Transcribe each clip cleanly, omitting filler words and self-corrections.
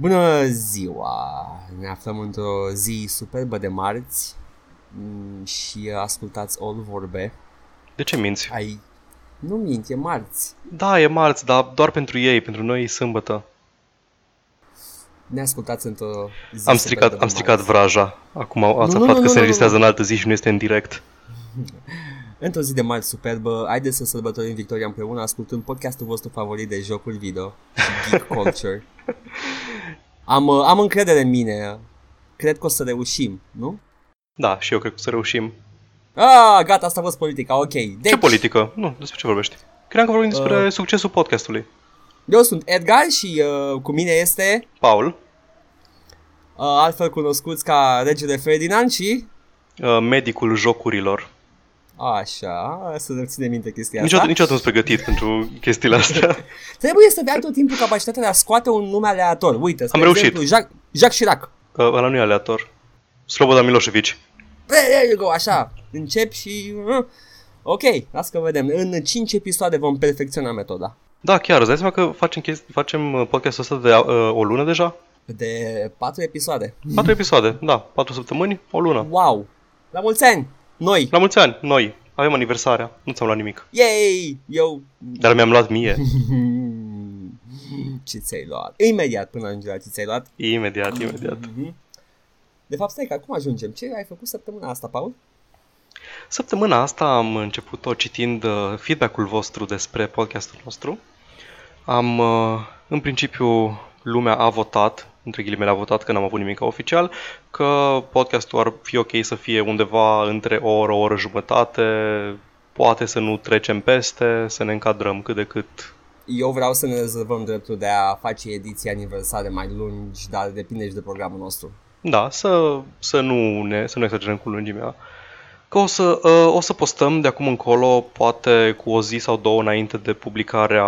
Bună ziua! Ne aflăm într-o zi superbă de marți și ascultați All Vorbe. De ce minți? Nu mint, e marți. Da, e marți, dar doar pentru ei, pentru noi e sâmbătă. Ne ascultați într-o zi. Am stricat vraja. Acum ați aflat că se înregistrează în altă zi și nu este în direct. Într-o zi de marți superbă, haideți să sărbătorim victoria împreună ascultând podcastul vostru favorit de jocuri video, Geek Culture. Am încredere în mine. Cred că o să reușim, nu? Da, și eu cred că o să reușim. Ah, gata, asta a fost politica, ok. Deci... Ce politică? Nu, despre ce vorbești? Credeam că vorbim despre succesul podcastului. Eu sunt Edgar și cu mine este... Paul. Altfel cunoscuți ca Regele Ferdinand și... medicul jocurilor. Așa, să ne ținem minte chestia asta. Niciodată nu-s pregătit pentru chestiile astea. Trebuie să vei tot timpul capacitatea de a scoate un nume aleator. Uite, am reușit. Jacques Chirac. Ăla nu e aleator. Slobodan Milošević. Așa, încep și... Ok, las că vedem. În 5 episoade vom perfecționa metoda. Da, chiar, îți dai seama că facem podcastul ăsta de o lună deja? De 4 episoade. 4 episoade, da. 4 săptămâni, o lună. Wow! La mulți ani! Noi! La mulți ani, noi! Avem aniversarea, nu ți-am luat nimic. Yay! Eu... Dar mi-am luat mie. Ce ți-ai luat? Imediat, până ajungem la ce ți-ai luat. Imediat. De fapt, stai că acum ajungem. Ce ai făcut săptămâna asta, Paul? Săptămâna asta am început-o citind feedback-ul vostru despre podcastul nostru. În principiu, lumea a votat, între ghilimele a votat, că n-am avut nimic oficial, că podcastul ar fi ok să fie undeva între o oră jumătate, poate să nu trecem peste, să ne încadrăm cât de cât. Eu vreau să ne rezervăm dreptul de a face ediții aniversare mai lungi, dar depinde și de programul nostru. Da, să nu exagerăm cu lungimea. Că o să postăm de acum încolo, poate cu o zi sau două înainte de publicarea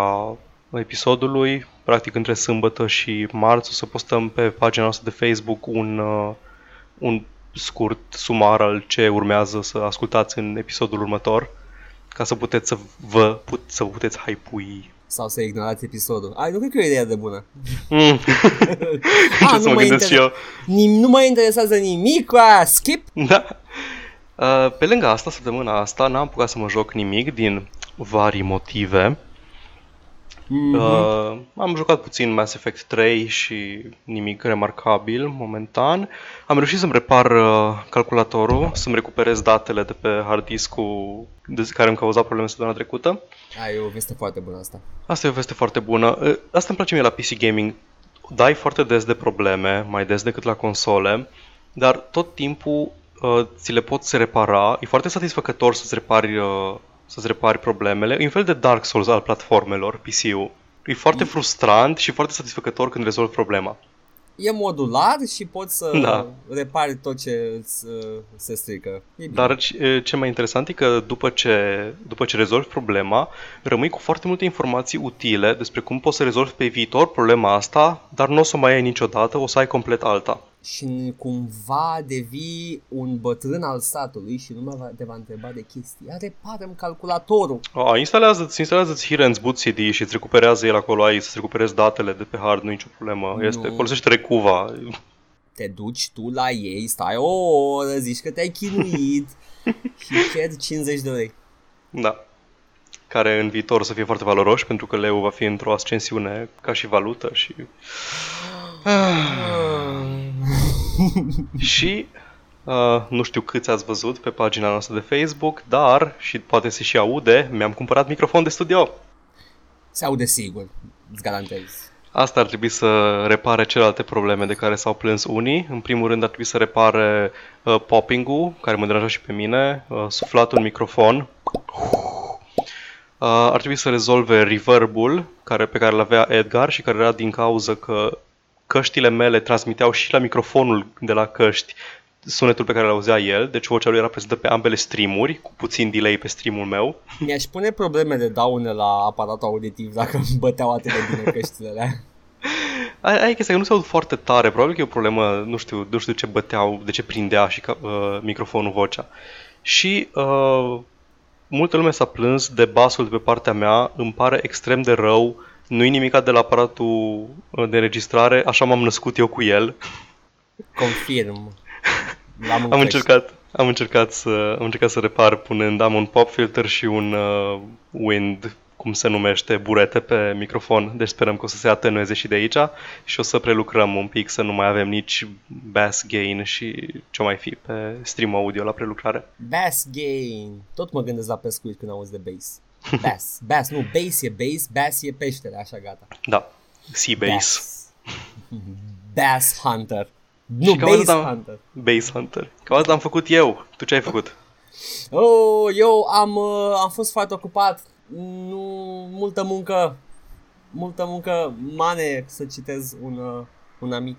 episodului, practic între sâmbătă și marți, o să postăm pe pagina noastră de Facebook un scurt sumar al ce urmează să ascultați în episodul următor, ca să puteți să puteți haipui. Sau să ignorați episodul. Nu cred că e o idee de bună. Nu mă interesează nimic, skip! Da. Pe lângă asta, săptămâna asta, n-am apucat să mă joc nimic din vari motive. Am jucat puțin Mass Effect 3 și nimic remarcabil momentan. Am reușit să-mi repar calculatorul, să-mi recuperez datele de pe hard disk-ul care îmi cauza probleme săptămâna trecută. E o veste foarte bună asta. Asta e o veste foarte bună. Asta îmi place mie la PC Gaming. Dai foarte des de probleme, mai des decât la console, dar tot timpul ți le poți repara. E foarte satisfăcător să-ți repari problemele. E un fel de Dark Souls al platformelor, PC-ul. E foarte frustrant și foarte satisfăcător când rezolvi problema. E modular și poți să repari tot ce se strică. Dar ce mai interesant e că după ce rezolvi problema, rămâi cu foarte multe informații utile despre cum poți să rezolvi pe viitor problema asta, dar nu o să mai ai niciodată, o să ai complet alta. Și cumva devii un bătrân al satului și lumea te va întreba de chestii. Repară-mi calculatorul. Instalează-ți Hiren's Boot CD și îți recuperează el acolo, să-ți recuperezi datele de pe hard, nu-i nicio problemă. Folosește recuva. Te duci tu la ei, stai o oră, zici că te-ai chinuit și ceri 50 de lei. Da. Care în viitor o să fie foarte valoroși pentru că leu va fi într-o ascensiune ca și valută și... Și nu știu câți ați văzut pe pagina noastră de Facebook, dar și poate se și aude, mi-am cumpărat microfon de studio. Se aude sigur, îți garantez. Asta ar trebui să repare celelalte probleme de care s-au plâns unii. În primul rând ar trebui să repare popping-ul, care mă deranja și pe mine, suflatul în microfon. Ar trebui să rezolve reverb-ul pe care îl avea Edgar și care era din cauză că căștile mele transmiteau și la microfonul de la căști sunetul pe care l-auzea el, deci vocea lui era prezentă pe ambele streamuri, cu puțin delay pe streamul meu. Mi-aș pune probleme de daune la aparatul auditiv dacă îmi băteau atât de bine căștile alea. Aia e chestia, că nu se aud foarte tare, probabil că e o problemă, nu știu ce băteau, de ce prindea și microfonul vocea. Și multă lume s-a plâns de basul de pe partea mea, îmi pare extrem de rău nu-i nimica de la aparatul de înregistrare, așa m-am născut eu cu el. Confirm. Am încercat să repar punând, am un pop filter și un wind, cum se numește, burete pe microfon. Deci sperăm că o să se atenueze și de aici și o să prelucrăm un pic să nu mai avem nici bass gain și ce mai fi pe stream audio la prelucrare. Bass gain. Tot mă gândesc la pescuit când auzi de bass. Bass. Bass, nu, bass, bass e peștele, așa gata. Da. Sea bass. Bass hunter. Nu, Base Hunter. Cam asta am făcut eu. Tu ce ai făcut? Oh, eu am fost foarte ocupat. Nu, multă muncă, mane, să citez un amic.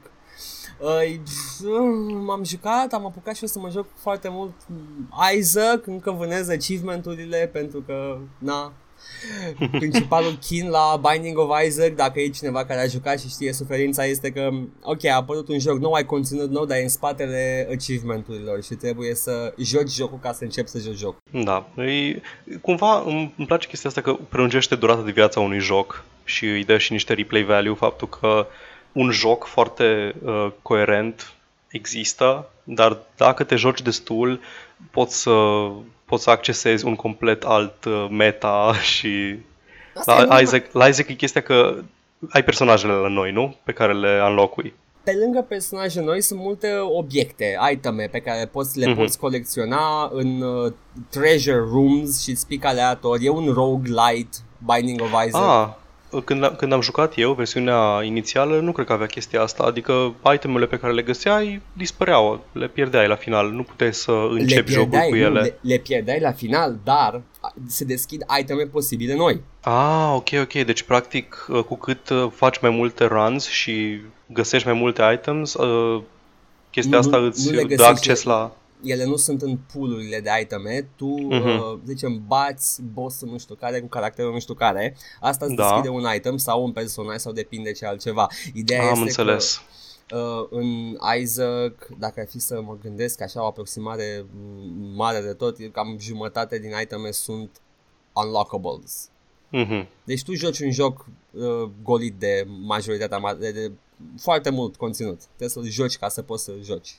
M-am jucat, am apucat și o să mă joc foarte mult Isaac, încă vânez achievement-urile pentru că, na, principalul chin la Binding of Isaac, dacă e cineva care a jucat și știe suferința, este că ok, a apărut un joc nou, ai conținut nou, dar e în spatele achievement-urilor și trebuie să joci jocul ca să începi să joci jocul. Da, cumva îmi place chestia asta că prelungește durata de viață a unui joc și îi dă și niște replay value, faptul că un joc foarte coerent există, dar dacă te joci destul, poți să accesezi un complet alt meta și... La Isaac e chestia că ai personajele la noi, nu? Pe care le înlocui. Pe lângă personajele noi sunt multe obiecte, iteme pe care le poți colecționa în treasure rooms și spic aleator. E un roguelite Binding of Isaac. Când am jucat eu, versiunea inițială, nu cred că avea chestia asta, adică itemele pe care le găseai dispăreau, le pierdeai la final, nu puteai să începi jocul cu ele. Le pierdeai la final, dar se deschid iteme posibile noi. Ok, deci practic cu cât faci mai multe runs și găsești mai multe items, chestia asta îți dă acces la... Ele nu sunt în pool-urile de iteme. Tu, zicem, bați boss-ul nu știu care cu caracterul nu știu care. Asta îți deschide un item sau un personaj sau depinde ce altceva. Ideea este înțeles. Că în Isaac, dacă ar fi să mă gândesc așa o aproximare mare de tot, cam jumătate din iteme sunt unlockables. Deci tu joci un joc golit de majoritatea, de foarte mult conținut. Trebuie să-l joci ca să poți să joci.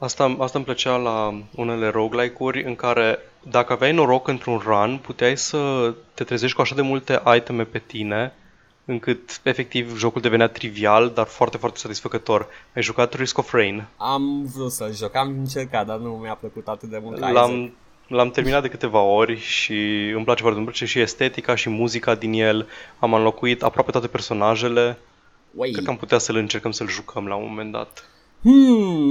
Asta îmi plăcea la unele roguelike-uri în care dacă aveai noroc într-un run, puteai să te trezești cu așa de multe iteme pe tine încât efectiv jocul devenea trivial, dar foarte, foarte satisfăcător. Ai jucat Risk of Rain? Am vrut să-l joc, am încercat, dar nu mi-a plăcut atât de mult. L-am terminat de câteva ori și îmi place foarte mult și estetica și muzica din el. Am înlocuit aproape toate personajele. Cred că am putea să-l încercăm să-l jucăm la un moment dat.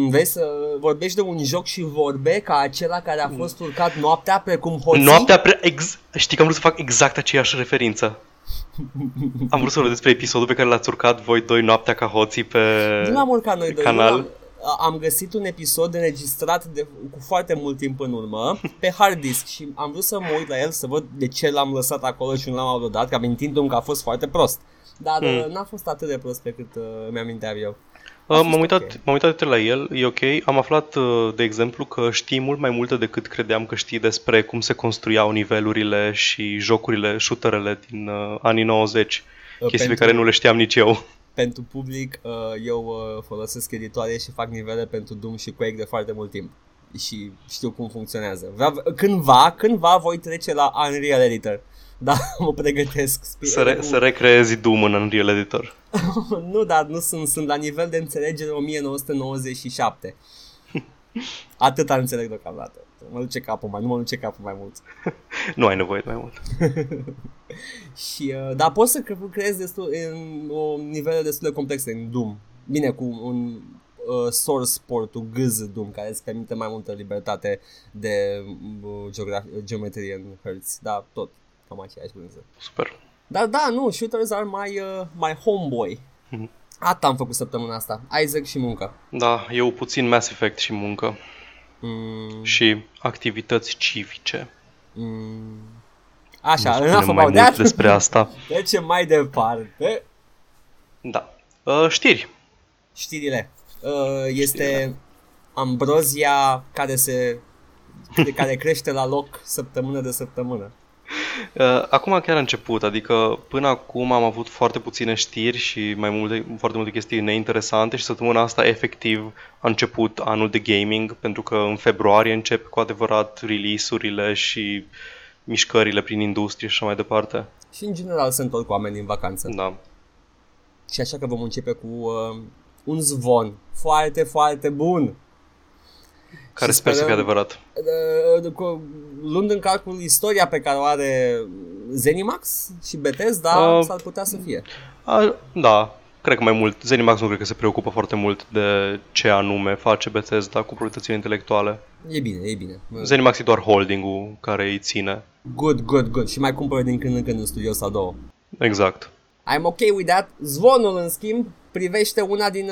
Vezi să vorbești de un joc și vorbe ca acela care a fost urcat noaptea precum hoții? Știi că am vrut să fac exact aceeași referință. Am vrut să vorbesc despre episodul pe care l-ați urcat voi doi noaptea ca hoții pe canal. Nu l-am urcat noi doi, am găsit un episod înregistrat cu foarte mult timp în urmă pe hard disk și am vrut să mă uit la el să văd de ce l-am lăsat acolo și nu l-am uploadat, că amintindu-mi că a fost foarte prost. Dar n-a fost atât de prost pe cât mi-aminteam eu. M-am uitat la el, e ok. Am aflat, de exemplu, că știi mult mai multe decât credeam că știi despre cum se construiau nivelurile și jocurile, shooterele din anii 90, chestii pe care nu le știam nici eu. Pentru public, eu folosesc editoare și fac nivele pentru Doom și Quake de foarte mult timp și știu cum funcționează. Cândva voi trece la Unreal Editor. Da, mă pregătesc. Să recreezi Doom în Unreal Editor. Nu, dar nu sunt la nivel de înțelegere 1997. Atât am înțeleg deocamdată. Nu mă duce capul mai mult. Nu ai nevoie mai mult. Și, dar poți să creezi în o nivel destul de complex în Doom. Bine, cu un source port-ul GZ Doom, care îți permite mai multă libertate de geometrie în hărți. Da, tot. Cam aceeași brânză. Super. Dar da, nu, shooters are my homeboy. Asta am făcut săptămâna asta, Isaac și muncă. Da, eu puțin Mass Effect și muncă. Și activități civice. Așa, nu spunem mai mult despre asta. Trecem mai departe. Da, știri. Știrile. Este ambrozia care crește la loc săptămână de săptămână. Acum chiar a început, adică până acum am avut foarte puține știri și mai multe, foarte multe chestii neinteresante și săptămâna asta efectiv a început anul de gaming, pentru că în februarie încep cu adevărat release-urile și mișcările prin industrie și așa mai departe. Și în general se întorc oamenii în vacanță. Da. Și așa că vom începe cu un zvon foarte, foarte bun. Care sper să fie adevărat. Luând în calcul istoria pe care o are Zenimax și Bethesda, s-ar putea să fie. Da, cred că mai mult. Zenimax nu cred că se preocupă foarte mult de ce anume face Bethesda cu proprietățile intelectuale. E bine, e bine. Zenimax e doar holding-ul care îi ține. Good. Și mai cumpără din când în când în studio sau două. Exact. I'm okay with that. Zvonul, în schimb, privește una din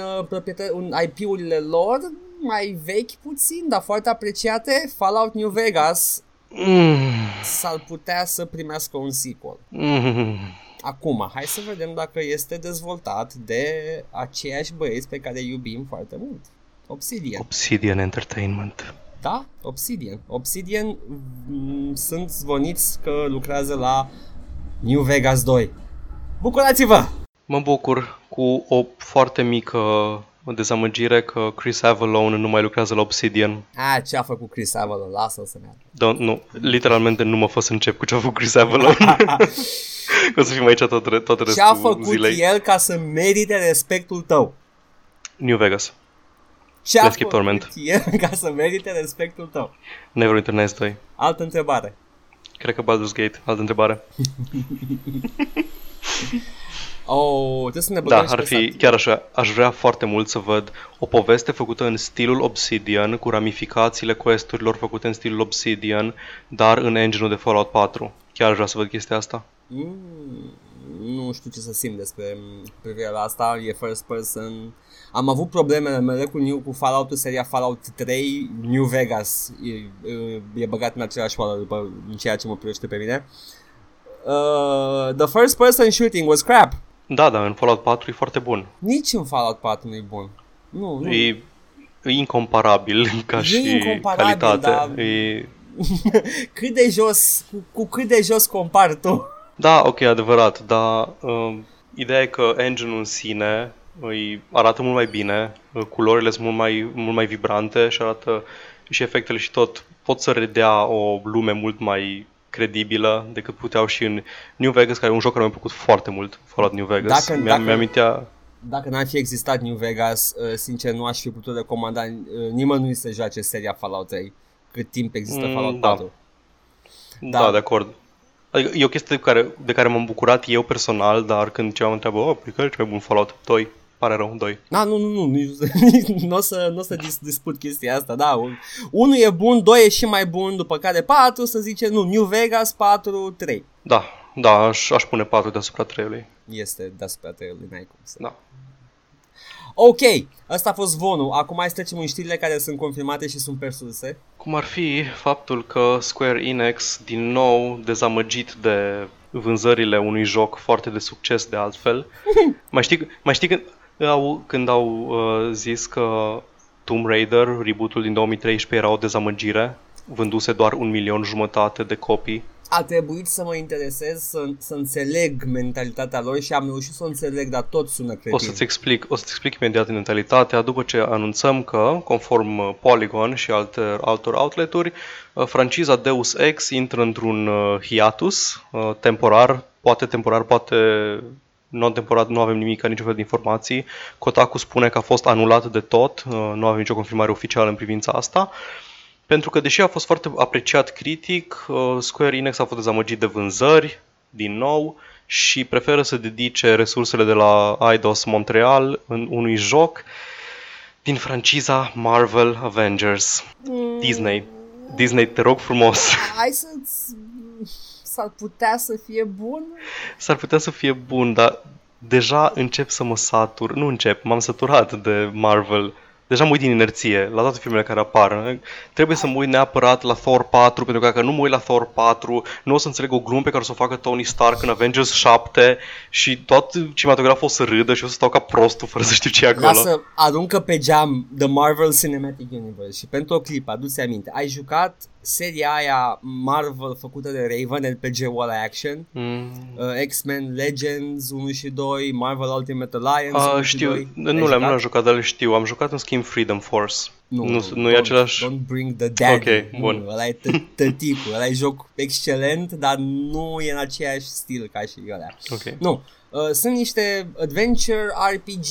IP-urile lor, mai vechi puțin, dar foarte apreciate, Fallout New Vegas. S-ar putea să primească un sequel. Acum, hai să vedem dacă este dezvoltat de aceiași băieți pe care iubim foarte mult. Obsidian Entertainment. Da, Obsidian sunt zvoniți că lucrează la New Vegas 2. Bucurați-vă! Mă bucur cu o foarte mică dezamăgire că Chris Avellone nu mai lucrează la Obsidian. Ce a făcut Chris Avellone? Lasă-l să meargă. Nu, literalmente nu mă fă să încep cu ce a făcut Chris Avellone. O să fim aici toată restul zilei. Ce a făcut el ca să merite respectul tău? New Vegas. Ce a făcut Torment. El ca să merite respectul tău? Never Internet 2. Altă întrebare. Cred că Baldur's Gate. Altă întrebare. Trebuie să ne băgăm. Da, ar fi chiar așa. Aș vrea foarte mult să văd o poveste făcută în stilul Obsidian, cu ramificațiile quest-urilor făcute în stilul Obsidian, dar în engine-ul de Fallout 4. Chiar aș vrea să văd chestia asta. Nu știu ce să simt despre privirea la asta. E first person. Am avut problemele mele cu Fallout-ul, seria Fallout 3. New Vegas e băgat în aceeași oală, după ceea ce mă privește pe mine. The first person shooting was crap. Da, în Fallout 4 e foarte bun. Nici în Fallout 4 nu e bun. Nu. E incomparabil ca calitate. Dar... cât de jos, cu cât de jos compari tu? Da, ok, adevărat, dar ideea e că engine-ul în sine îi arată mult mai bine, culorile sunt mult mai vibrante și arată și efectele și tot. Pot să redea o lume mult mai credibilă decât puteau și în New Vegas, care e un joc care mi-a plăcut foarte mult, Fallout New Vegas. Dacă n-ar fi existat New Vegas, sincer nu aș fi putut recomanda nimănui să joace seria Fallout 3 cât timp există Fallout 4. Da. Da, de acord. Adică e o chestie de care m-am bucurat eu personal, dar când ceva mă întreabă, care e cel mai bun Fallout 2? Pare rău, 2. Nu, n-o să disput chestia asta, da. 1 e bun, 2 e și mai bun, după care 4 să zice, nu, New Vegas 4, 3. Da, aș pune 4 deasupra 3-ului. Este deasupra 3-ului, n-ai cum să... Da. Ok, ăsta a fost zvonul. Acum hai să trecem în știrile care sunt confirmate și sunt persuse. Cum ar fi faptul că Square Enix, din nou dezamăgit de vânzările unui joc foarte de succes de altfel, mai știi când au zis că Tomb Raider, reboot-ul din 2013, era o dezamăgire, vânduse doar 1,5 milion de copii. A trebuit să mă interesez să înțeleg mentalitatea lor și am reușit să o înțeleg, dar tot sună cretin. O să-ți explic imediat mentalitatea după ce anunțăm că, conform Polygon și altor outlet-uri, franciza Deus Ex intră într-un hiatus temporar, poate non-temporar, nu avem nimic, niciun fel de informații. Kotaku spune că a fost anulat de tot, nu avem nicio confirmare oficială în privința asta. Pentru că, deși a fost foarte apreciat critic, Square Enix a fost dezamăgit de vânzări, din nou, și preferă să dedice resursele de la Eidos Montreal în unui joc din franciza Marvel Avengers. Disney, te rog frumos. Hai să-ți... S-ar putea să fie bun? S-ar putea să fie bun, dar deja încep să mă satur. Nu încep, m-am săturat de Marvel. Deja mă uit din inerție la toate filmele care apar. Trebuie să mă uit neapărat la Thor 4, pentru că dacă nu mă uit la Thor 4, nu o să înțeleg o glumă pe care o să o facă Tony Stark în Avengers 7 și tot cinematograful o să râdă și o să stau ca prostul fără să știu ce e acolo. Lasă, aruncă pe geam The Marvel Cinematic Universe și pentru o clipă, adu-ți aminte, ai jucat seria aia Marvel făcută de Raven, RPG-ul ăla action, X-Men Legends 1 și 2, Marvel Ultimate Alliance 1 și 2. Nu le-am jucat, dar le știu. Am jucat în schimb Freedom Force. Nu e același. Don't Bring the Dagger. Ok, bun. Ăla e tăticul, ăla e joc excelent, dar nu e în aceeași stil ca și ăla. Ok. Nu. Sunt niște adventure RPG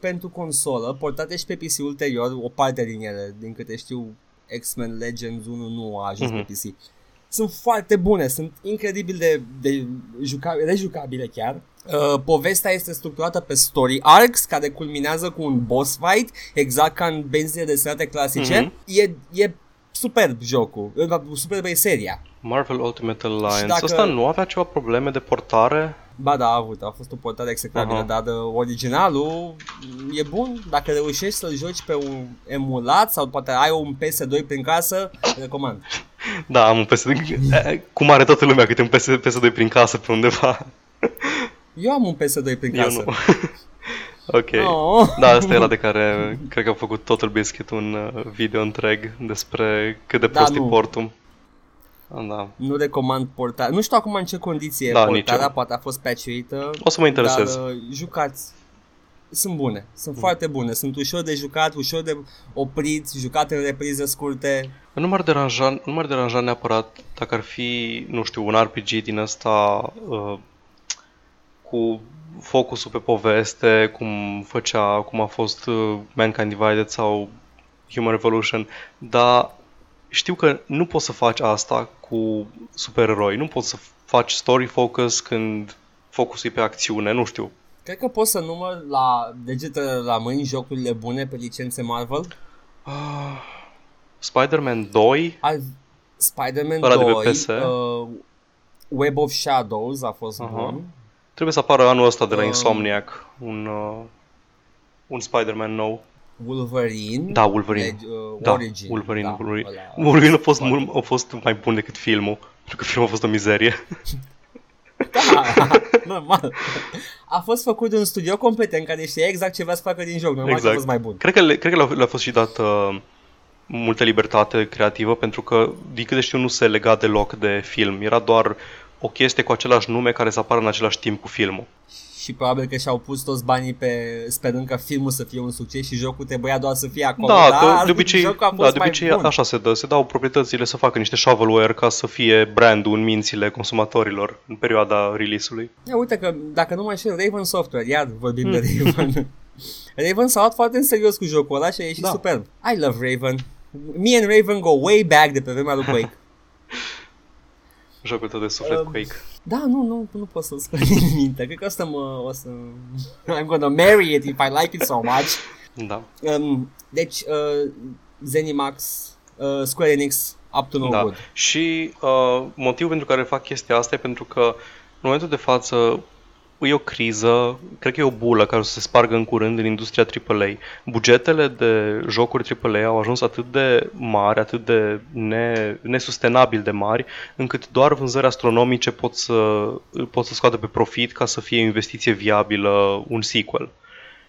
pentru consolă, portate și pe PC ulterior, o parte din ele, din câte știu. X-Men Legends 1 nu a ajuns pe PC. Sunt foarte bune, sunt incredibil rejucabile chiar. Povestea este structurată pe story arcs, care culminează cu un boss fight, exact ca în benzile de serate clasice. E superb jocul, superbă e seria. Marvel Ultimate Alliance, dacă... asta nu avea ceva probleme de portare? Ba da, a avut, a fost o portare execrabilă, dar originalul e bun. Dacă reușești să-l joci pe un emulat sau poate ai un PS2 prin casă, recomand. Da, am un PS2, cum are toată lumea câte un PS2 prin casă pe undeva. Eu am un PS2 prin casă. Ok, da, asta e la de care cred că a făcut Total Biscuit un video întreg despre cât de prost e portul. Da. Nu recomand portarea. Nu știu acum în ce condiție portarea, poate a fost patchuită. O să mă interesez. Dar jucați. Sunt bune, sunt foarte bune. Sunt ușor de jucat, ușor de oprit, jucate în reprize scurte. Nu m-ar deranja neapărat dacă ar fi, nu știu, un RPG din ăsta cu focusul pe poveste, cum a fost Mankind Divided sau Human Revolution, dar știu că nu poți să faci asta cu supereroi, nu poți să faci story focus când focusul e pe acțiune, nu știu. Cred că poți să număr la degetele la mâini jocurile bune pe licențe Marvel. Spider-Man 2. Spider-Man 2, Web of Shadows a fost bun. Trebuie să apară anul ăsta de la Insomniac un Spider-Man nou. Wolverine. Da, Wolverine. Origin. Wolverine, da, Wolverine. Wolverine a fost mai bun decât filmul, pentru că filmul a fost o mizerie. Da, normal. A fost făcut de un studio competent care știa exact ce vrea să facă din joc, normal că a fost mai bun. Cred că le-a fost și dat multă libertate creativă, pentru că din câte știu nu se lega deloc de film. Era doar o chestie cu același nume care să apară în același timp cu filmul. Și probabil că și-au pus toți banii sperând că filmul să fie un succes și jocul trebuia doar să fie acolo. Da, dar de obicei, așa se dau proprietățile să facă niște shovelware ca să fie brandul în mințile consumatorilor în perioada release-ului. Ia uite că, dacă nu mai știu, Raven Software, iar vorbim de Raven. Raven s-a luat foarte în serios cu jocul ăla și a ieșit superb. I love Raven. Me and Raven go way back de pe vremea lui Quake. Jocul tău de suflet Quake. Da, nu pot să-l scot din minte. Cred că asta I'm gonna marry it if I like it so much. Da. Deci, Zenimax, Square Enix, up to no good. Și motivul pentru care fac chestia asta e pentru că în momentul de față e o criză, cred că e o bulă care o să se spargă în curând în industria AAA. Bugetele de jocuri AAA au ajuns atât de mari, atât de nesustenabil de mari, încât doar vânzări astronomice pot să scoată pe profit ca să fie investiție viabilă un sequel.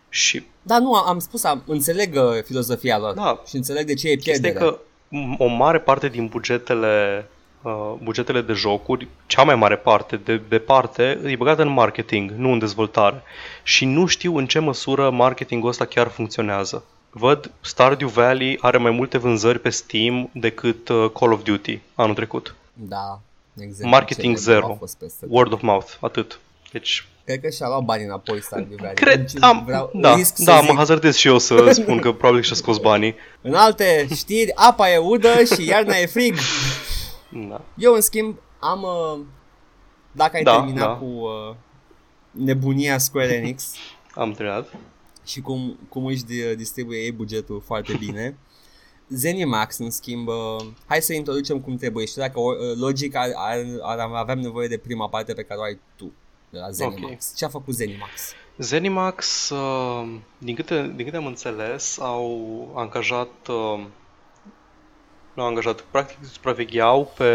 Și... Da, nu, am spus, înțeleg filozofia lor și înțeleg de ce e pierdere. Este că o mare parte din bugetele de jocuri, cea mai mare parte, de departe, e băgată în marketing, nu în dezvoltare. Și nu știu în ce măsură marketingul ăsta chiar funcționează. Văd Stardew Valley are mai multe vânzări pe Steam decât Call of Duty anul trecut. Da, exact. Marketing zero, word of mouth, atât. Deci... Cred că și-a luat bani înapoi Stardew Valley. Mă hazardez și eu să spun că probabil și-a scos banii. În alte știri, apa e udă și iarna e frig. Da. Eu, în schimb, am... dacă ai terminat cu nebunia Square Enix... am terminat. Și cum își distribuie ei bugetul foarte bine. Zenimax, în schimb, hai să introducem cum trebuie. Știu dacă logic aveam nevoie de prima parte pe care o ai tu de la Zenimax. Okay. Ce a făcut Zenimax? Zenimax, din câte am înțeles, au angajat... l-au angajat. Practic supravegheau pe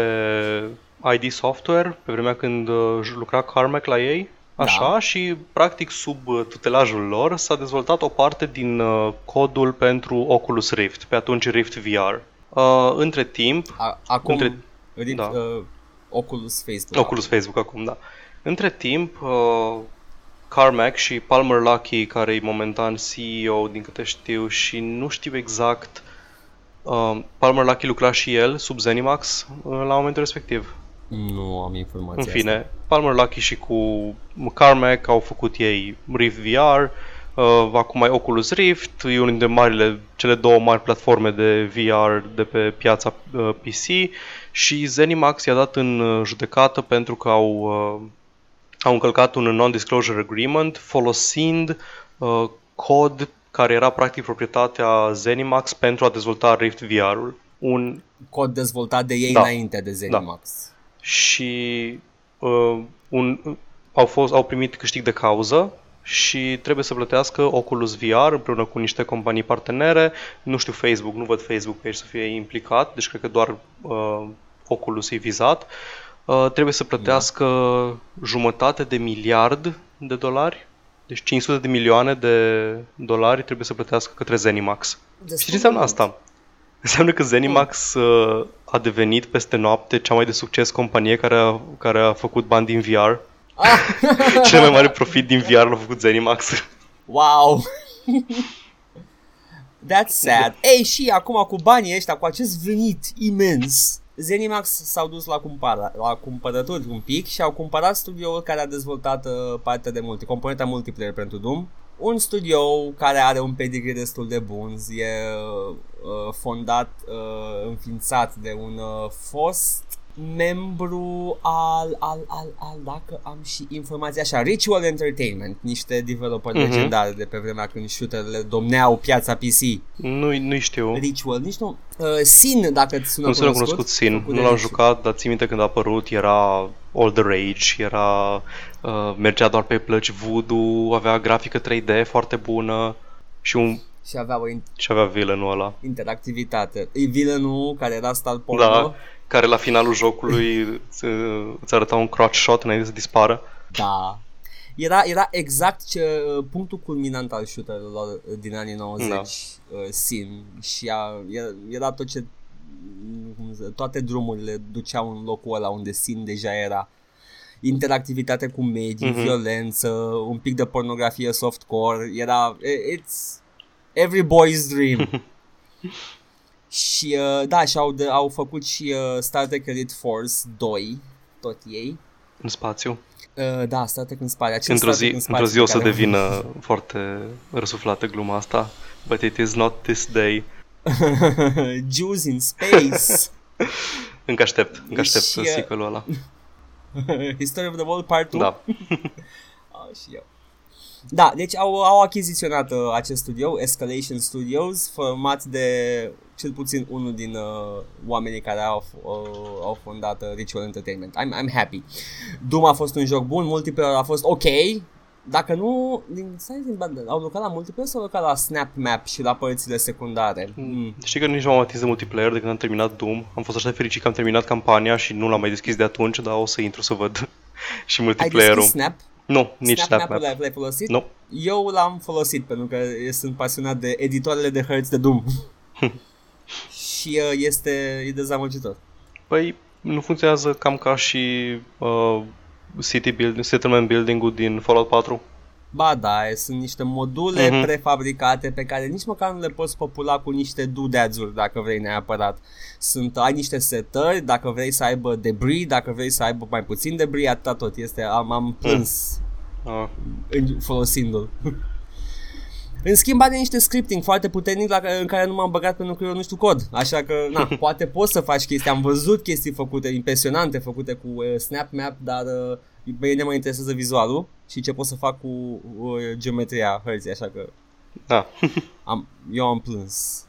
ID Software pe vremea când lucra Carmack la ei, așa, și practic sub tutelajul lor s-a dezvoltat o parte din codul pentru Oculus Rift, pe atunci Rift VR. Între timp... Acum, Oculus Facebook. Oculus Facebook acum, da. Între timp, Carmack și Palmer Luckey, care e momentan CEO, din câte știu, și nu știu exact... Palmer Luckey lucra și el sub Zenimax la momentul respectiv. Nu am informația. În fine, asta. Palmer Luckey și cu Carmack au făcut ei Rift VR, acum mai Oculus Rift, e unul dintre marile, cele două mari platforme de VR de pe piața PC, și Zenimax i-a dat în judecată pentru că au încălcat un non-disclosure agreement folosind cod care era practic proprietatea Zenimax pentru a dezvolta Rift VR-ul. Un cod dezvoltat de ei înainte de Zenimax. Da. Și au primit câștig de cauză și trebuie să plătească Oculus VR împreună cu niște companii partenere. Nu știu Facebook, nu văd Facebook pe aici să fie implicat, deci cred că doar Oculus e vizat. Trebuie să plătească $500 million, deci $500 million trebuie să plătească către Zenimax. Și ce înseamnă asta? Înseamnă că Zenimax a devenit peste noapte cea mai de succes companie care a făcut bani din VR. Cel mai mare profit din VR l-a făcut Zenimax. Wow! That's sad. Ei, și acum cu banii ăștia, cu acest venit imens, Zenimax s-au dus la cumpărături un pic și au cumpărat studioul care a dezvoltat partea de componenta multiplayer pentru Doom. Un studio care are un pedigree destul de bun, e înființat de un fost membru al dacă am și informația așa, Ritual Entertainment, niște developeri legendari de pe vremea când shooterele domneau piața PC. Nu știu. Ritual, nici nu. Sin, dacă îți sună cunoscut. Nu sună cunoscut Sin, nu l-am jucat, dar țin minte când a apărut era all the rage, era mergea doar pe plăci voodoo, avea grafică 3D foarte bună și avea villain-ul ăla. Interactivitate. E villain-ul care era star porno. Da, care la finalul jocului îți arăta un crotch shot înainte să dispară. Da. Era exact punctul culminant al shooter-urilor din anii 90, da. Sim. Și era tot ce... Toate drumurile duceau în locul ăla unde Sin deja era. Interactivitate cu medii, violență, un pic de pornografie softcore. Era... It's... Every boy's dream. Și da, și au făcut și Star Trek Elite Force 2, tot ei. În spațiu. Da, Star Trek în spațiu. Într-o zi o să devină foarte răsuflată gluma asta. But it is not this day. Jews in space. Încă aștept. Sequelul ăla. History of the World Part 2. Da. Și eu. Da, deci au achiziționat acest studio, Escalation Studios, format de cel puțin unul din oamenii care au fondat Ritual Entertainment. I'm happy. Doom a fost un joc bun, multiplayer a fost ok. Dacă nu, au lucrat la multiplayer sau au lucrat la Snap Map și la părțile secundare? Știi că nici nu am atins de multiplayer de când am terminat Doom. Am fost așa de fericit că am terminat campania și nu l-am mai deschis de atunci, dar o să intru să văd și multiplayer-ul. Ai deschis Snap? Nu, nici Snap Map. L-ai folosit? Nu. Eu l-am folosit pentru că sunt pasionat de editoarele de hărți de Doom. Și e dezamăgitor. Păi, nu funcționează cam ca și settlement building-ul din Fallout 4? Ba da, sunt niște module prefabricate pe care nici măcar nu le poți popula cu niște doodads-uri dacă vrei neapărat. Ai niște setări, dacă vrei să aibă debris, dacă vrei să aibă mai puțin debris, atâta tot este. Am plâns folosindu-l. În schimb are niște scripting foarte puternic în care nu m-am băgat pentru că eu nu știu cod. Așa că, poate poți să faci chestii. Am văzut chestii făcute, impresionante, făcute cu Snap Map, dar... Pe mine mă interesează vizualul și ce pot să fac cu geometria hărții, așa că... Da. Eu am plâns.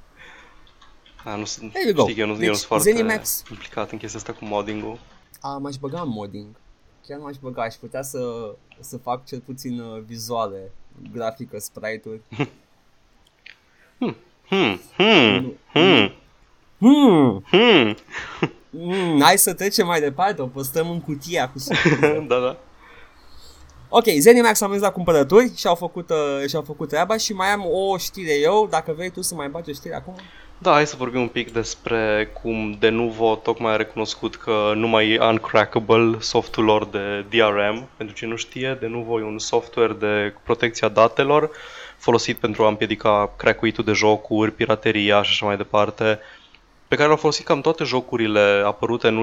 Da, nu sunt... Știi că eu nu sunt foarte complicat în chestia asta cu modding-ul. M-aș băga în modding. Chiar m-aș băga. Aș putea să fac cel puțin vizuale, grafică, sprite-uri. Hai să trecem mai departe, o postăm în cutia cu surpriză. Da, da. Ok, Zenimax a mers la cumpărături și au făcut treaba și mai am o știre eu, dacă vrei tu să mai bagi o știre acum. Da, hai să vorbim un pic despre cum Denuvo tocmai a recunoscut că nu mai e uncrackable softul lor de DRM. Pentru cine nu știe, Denuvo e un software de protecția datelor folosit pentru a împiedica crackuitul de jocuri, pirateria și așa mai departe, pe care l-au folosit cam toate jocurile apărute în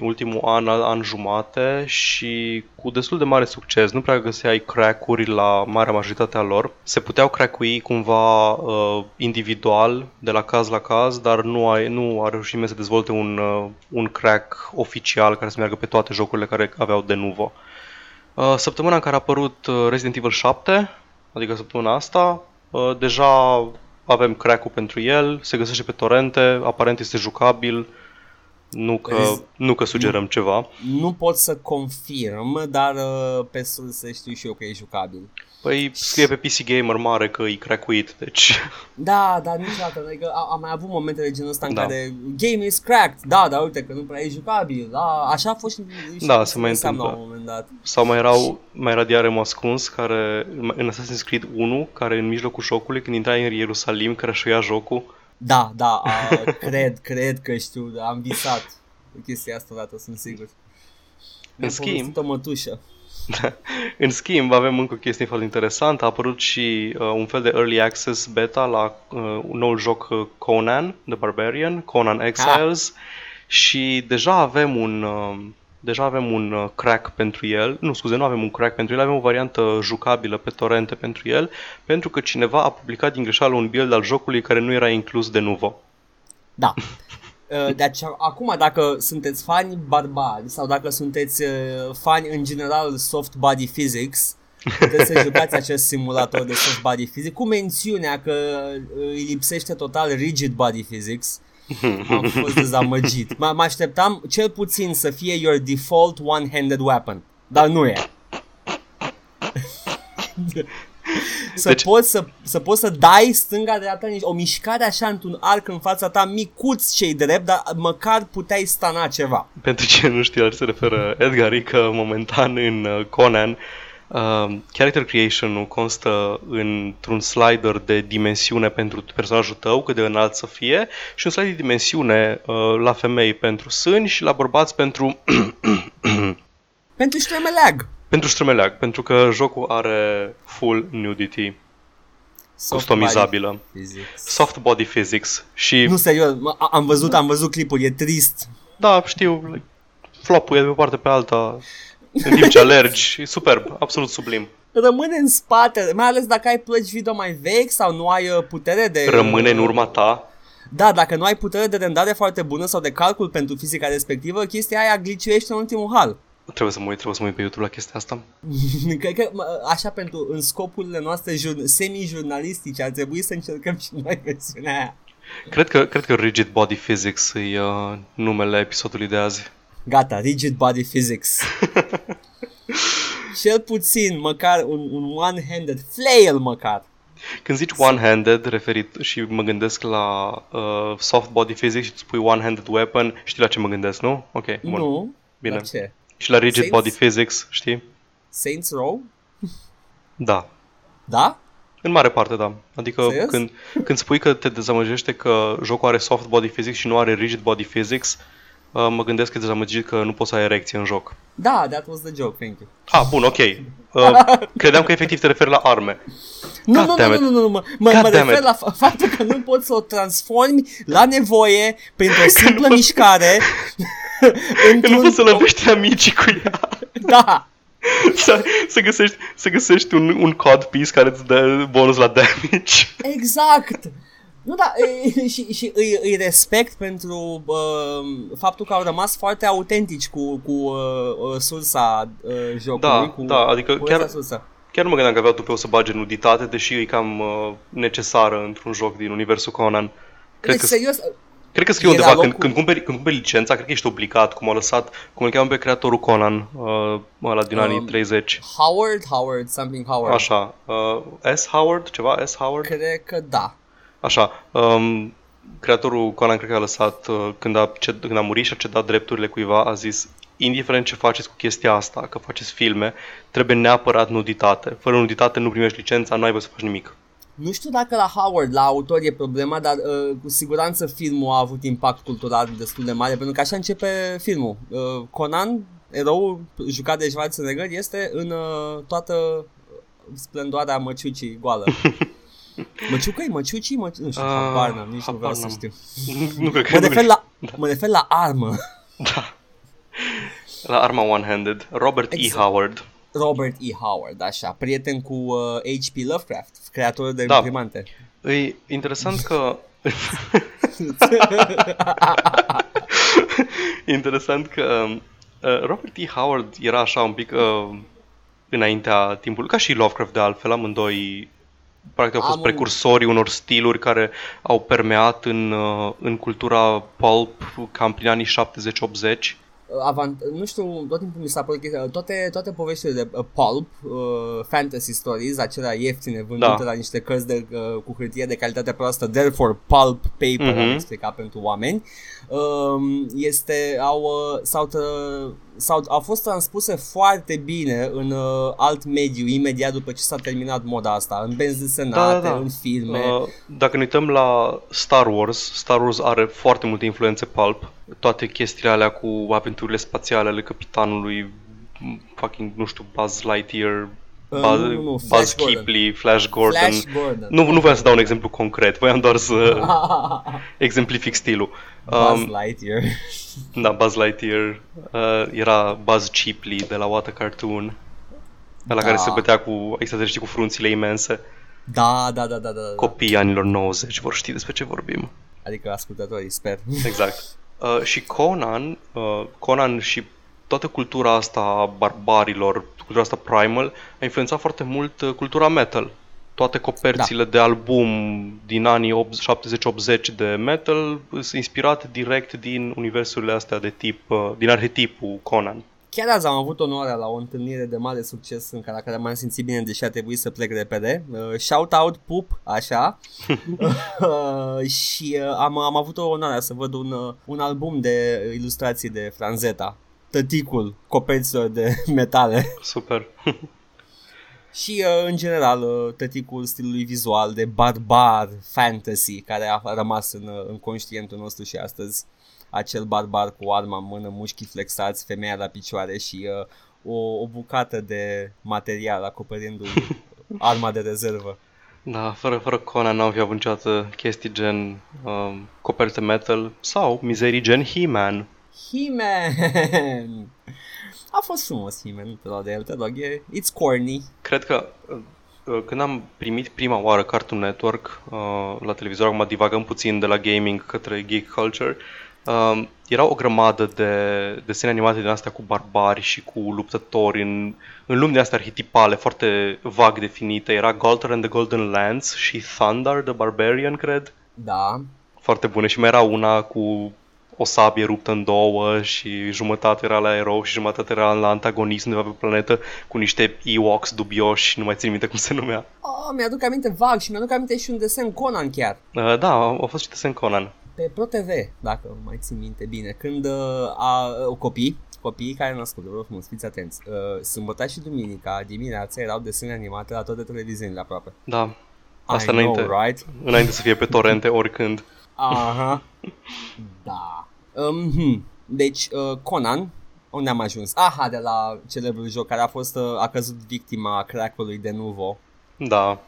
ultimul an jumate și cu destul de mare succes. Nu prea găseai crack-uri la marea majoritatea lor. Se puteau crack-ui cumva individual, de la caz la caz, dar nu a reușit nimeni să dezvolte un crack oficial care să meargă pe toate jocurile care aveau Denuvo. Săptămâna în care a apărut Resident Evil 7, adică săptămâna asta, deja avem crack-ul pentru el, se găsește pe torente, aparent este jucabil, nu că sugerăm ceva. Nu pot să confirm, dar pe surse știu și eu că e jucabil. Păi scrie pe PC Gamer mare că e crack-uit, deci... Da, dar niciodată, adică am mai avut momente de genul ăsta în care game is cracked, da, dar uite că nu prea e jucabil, da, așa a fost și da, se mai întâmplă la un moment dat. Sau mai era DRM-ul ascuns, care, în Assassin's Creed 1, care în mijlocul jocului, când intrai în Ierusalim, crashăia jocul. Da, cred că știu, am visat chestia asta odată, sunt sigur. Mi-a folosit o mătușă. În schimb, avem încă o chestie foarte interesantă. A apărut și un fel de early access beta la noul joc Conan The Barbarian, Conan Exiles. Și deja avem un crack pentru el. Nu avem un crack pentru el, avem o variantă jucabilă pe torrente pentru el, pentru că cineva a publicat din greșeală un build al jocului care nu era inclus Denuvo. Da. Deci acum, dacă sunteți fani barbari sau dacă sunteți fani în general soft body physics, puteți să jucați acest simulator de soft body physics cu mențiunea că îi lipsește total rigid body physics. Am fost dezamăgit. Mă așteptam cel puțin să fie your default one-handed weapon, dar nu e. Deci... Poți să dai stânga-dreapta, o mișcare așa într-un arc în fața ta, micuț ce-i drept, dar măcar puteai stana ceva. Pentru cine nu știe, se referă Edgar, că momentan în Conan character creation-ul constă într-un slider de dimensiune pentru personajul tău, cât de înalt să fie, și un slider de dimensiune la femei pentru sâni și la bărbați pentru... Pentru ștremeleag, pentru că jocul are full nudity, customizabilă, soft body physics și... Nu, serios, am văzut clipul, e trist. Da, știu, flopul e de o parte pe alta, în timp ce alergi, e superb, absolut sublim. Rămâne în spate, mai ales dacă ai plăci video mai vechi sau nu ai putere de... Rămâne în urma ta. Da, dacă nu ai putere de rendare foarte bună sau de calcul pentru fizica respectivă, chestia aia gliciuiește în ultimul hal. Trebuie să mă uit pe YouTube la chestia asta. Cred că așa, pentru în scopurile noastre semi-jurnalistice, ar trebui să încercăm și noi versiunea aia. Cred că Rigid Body Physics e numele episodului de azi. Gata, Rigid Body Physics. Cel puțin, măcar un one-handed flail măcar. Când zici one-handed, referit, și mă gândesc la soft body physics și tu spui one-handed weapon, știi la ce mă gândesc, nu? Ok, bun. Nu, bine. La ce? Și la Rigid Body Physics, știi? Saints Row? Da. Da? În mare parte, da. Adică când spui că te dezamăgește că jocul are soft body physics și nu are rigid body physics, mă gândesc că te dezamăgești că nu poți să ai erecție în joc. Da, that was the joke, thank you. Ah, bun, ok. Credeam că efectiv te referi la arme. Nu, mă refer la faptul că nu poți să o transformi la nevoie printr-o simplă mișcare... Că nu poți să lovești amicii cu ea. Da. Să găsești un codpiece care îți dă bonus la damage. Exact. Nu, da, și îi respect pentru faptul că au rămas foarte autentici cu sursa jocului. Da, adică chiar nu mă gândeam că aveau tupeu să bage nuditate, deși e cam necesară într-un joc din universul Conan. Cred că scrie undeva, când cumperi licența, cred că ești obligat, cum îl cheamă pe creatorul Conan, ăla din anii 30. Howard. Așa, S. Howard, ceva, S. Howard? Cred că da. Așa, creatorul Conan cred că a lăsat, când a murit și a cedat drepturile cuiva, a zis, indiferent ce faceți cu chestia asta, că faceți filme, trebuie neapărat nuditate. Fără nuditate nu primești licența, nu ai voie să faci nimic. Nu știu dacă la Howard, la autor e problema, dar cu siguranță filmul a avut impact cultural destul de mare, pentru că așa începe filmul. Conan, eroul jucat de Schwarzenegger, este în toată splendoarea măciucii goală. Măciucă-i, măciucii, nu știu, habar, nici nu vreau să știu. Mă refer la armă. Da. La arma one-handed. Robert exact. E. Howard. Robert E. Howard, așa, prieten cu H.P. Lovecraft, creatorul de imprimante. Da. E interesant că... interesant că Robert E. Howard era așa un pic înaintea timpului, ca și Lovecraft de altfel, amândoi practic au fost precursorii unor stiluri care au permeat în cultura pulp cam prin anii 70-80. Nu știu, tot timpul mi s-a părut chestia, toate poveștile de pulp, fantasy stories, acelea ieftine vândute la niște cărți cu hârtie de calitate proastă, therefore pulp paper, am explicat pentru oameni, au fost transpuse foarte bine în alt mediu imediat după ce s-a terminat moda asta, în benzi desenate, în filme. Dacă ne uităm la Star Wars are foarte multe influențe pulp, toate chestiile alea cu aventurile spațiale ale capitanului fucking, nu știu, Buzz Lightyear, Buzz Kipley, Flash Gordon. Nu voiam să dau un exemplu concret, voiam doar să exemplific stilul. Buzz Lightyear. Da, Buzz Lightyear era Buzz Chipley de la What a Cartoon, la care se bătea cu extraterestrii cu frunțile imense. Da. Copiii anilor 90 vor ști despre ce vorbim. Adică ascultătorii, sper. Exact. Și Conan și toată cultura asta a barbarilor, cultura asta primal, a influențat foarte mult cultura metal. Toate coperțile de album din anii 70-80 de metal sunt inspirate direct din universurile astea de tip, din arhetipul Conan. Chiar azi am avut onoarea la o întâlnire de mare succes în care m-am simțit bine, deși a trebuit să plec repede. Shout out, pup, așa. Și am avut o onoare să văd un album de ilustrații de Franzetta, tăticul coperților de metale. Super. Și în general tăticul stilului vizual de barbar fantasy, care a rămas în conștientul nostru și astăzi. Acel barbar cu arma în mână, mușchii flexați, femeia la picioare și o bucată de material acoperindu-i arma de rezervă. Da, fără Conan n-am fi avut niciodată chestii gen coperte metal sau mizerii gen He-Man. He-Man! A fost frumos He-Man, te rog, it's corny. Cred că când am primit prima oară Cartoon Network la televizor, acum divagăm puțin de la gaming către Geek Culture, erau o grămadă de desene animate din astea cu barbari și cu luptători în lumi din astea arhetipale, foarte vag definite. Era Galter and the Golden Lance și Thunder the Barbarian, cred. Da. Foarte bune. Și mai era una cu o sabie ruptă în două și jumătate era la erou și jumătate era la antagonist undeva pe planetă cu niște Ewoks dubioși, nu mai țin minte cum se numea. Mi-aduc aminte vag și mi-aduc aminte și un desen Conan chiar. Da, a fost și desen Conan. Pe ProTV, dacă mai țin minte bine, când copiii care n-ascultă, vă rog frumos, fiți atenți, sâmbătă și duminica dimineața erau desene animate la toate televiziunile aproape. Da, asta înainte să fie pe torente oricând. Aha, da. Deci, Conan, unde am ajuns? Aha, de la celebrul joc care a căzut victima crack-ului Denuvo. Da,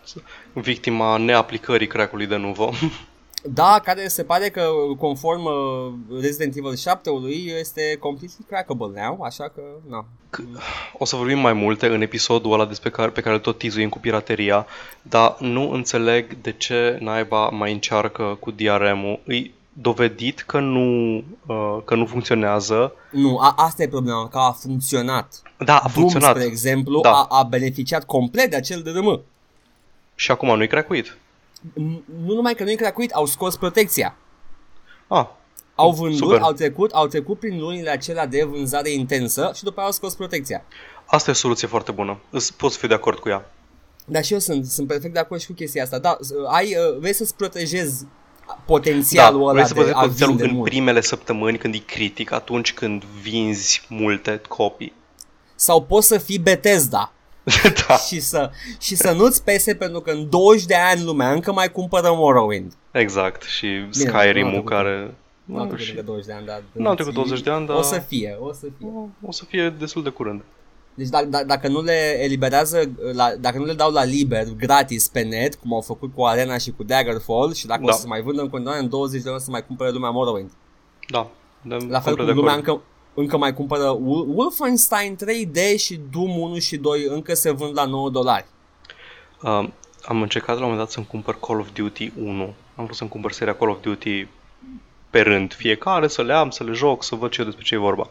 victima neaplicării crack-ului Denuvo. Da, care se pare că conform Resident Evil 7-ului este completely crackable now, așa că na. O să vorbim mai multe în episodul ăla pe care tot tizuim cu pirateria, dar nu înțeleg de ce naiba mai încearcă cu DRM-ul. Îi dovedit că nu funcționează. Nu, asta e problema, că a funcționat. Da, a funcționat. Doom, spre exemplu, a beneficiat complet de acel DRM. Și acum nu-i crackuit. Nu numai că nu-i cracuit, au scos protecția. Au vândut, super. Au trecut prin lunile acelea de vânzare intensă și după aia au scos protecția. Asta e o soluție foarte bună, pot să fiu de acord cu ea. Dar și eu sunt perfect de acord și cu chestia asta. Da, vrei să-ți protejezi potențialul ăla vrei să de a vinde mult. În primele săptămâni când e critic, atunci când vinzi multe copii. Sau poți să fii Bethesda. Da. și să nu-ți pese, pentru că în 20 de ani lumea încă mai cumpără Morrowind. Exact, și Skyrim-ul care... Nu am trecut de 20 de ani, dar... Nu am trecut 20 de ani, dar... O să fie. O să fie destul de curând. Deci dacă nu le eliberează, dacă nu le dau la liber, gratis, pe net, cum au făcut cu Arena și cu Daggerfall, și dacă o să mai vândă în continuare, în 20 de ani o să mai cumpere lumea Morrowind. Da. La fel cum lumea încă mai cumpără Wolfenstein 3D și Doom 1 și 2 încă se vând la $9. Am încercat la un moment dat să-mi cumpăr Call of Duty 1. Am vrut să-mi cumpăr seria Call of Duty pe rând fiecare, să le am, să le joc, să văd și eu despre ce e vorba.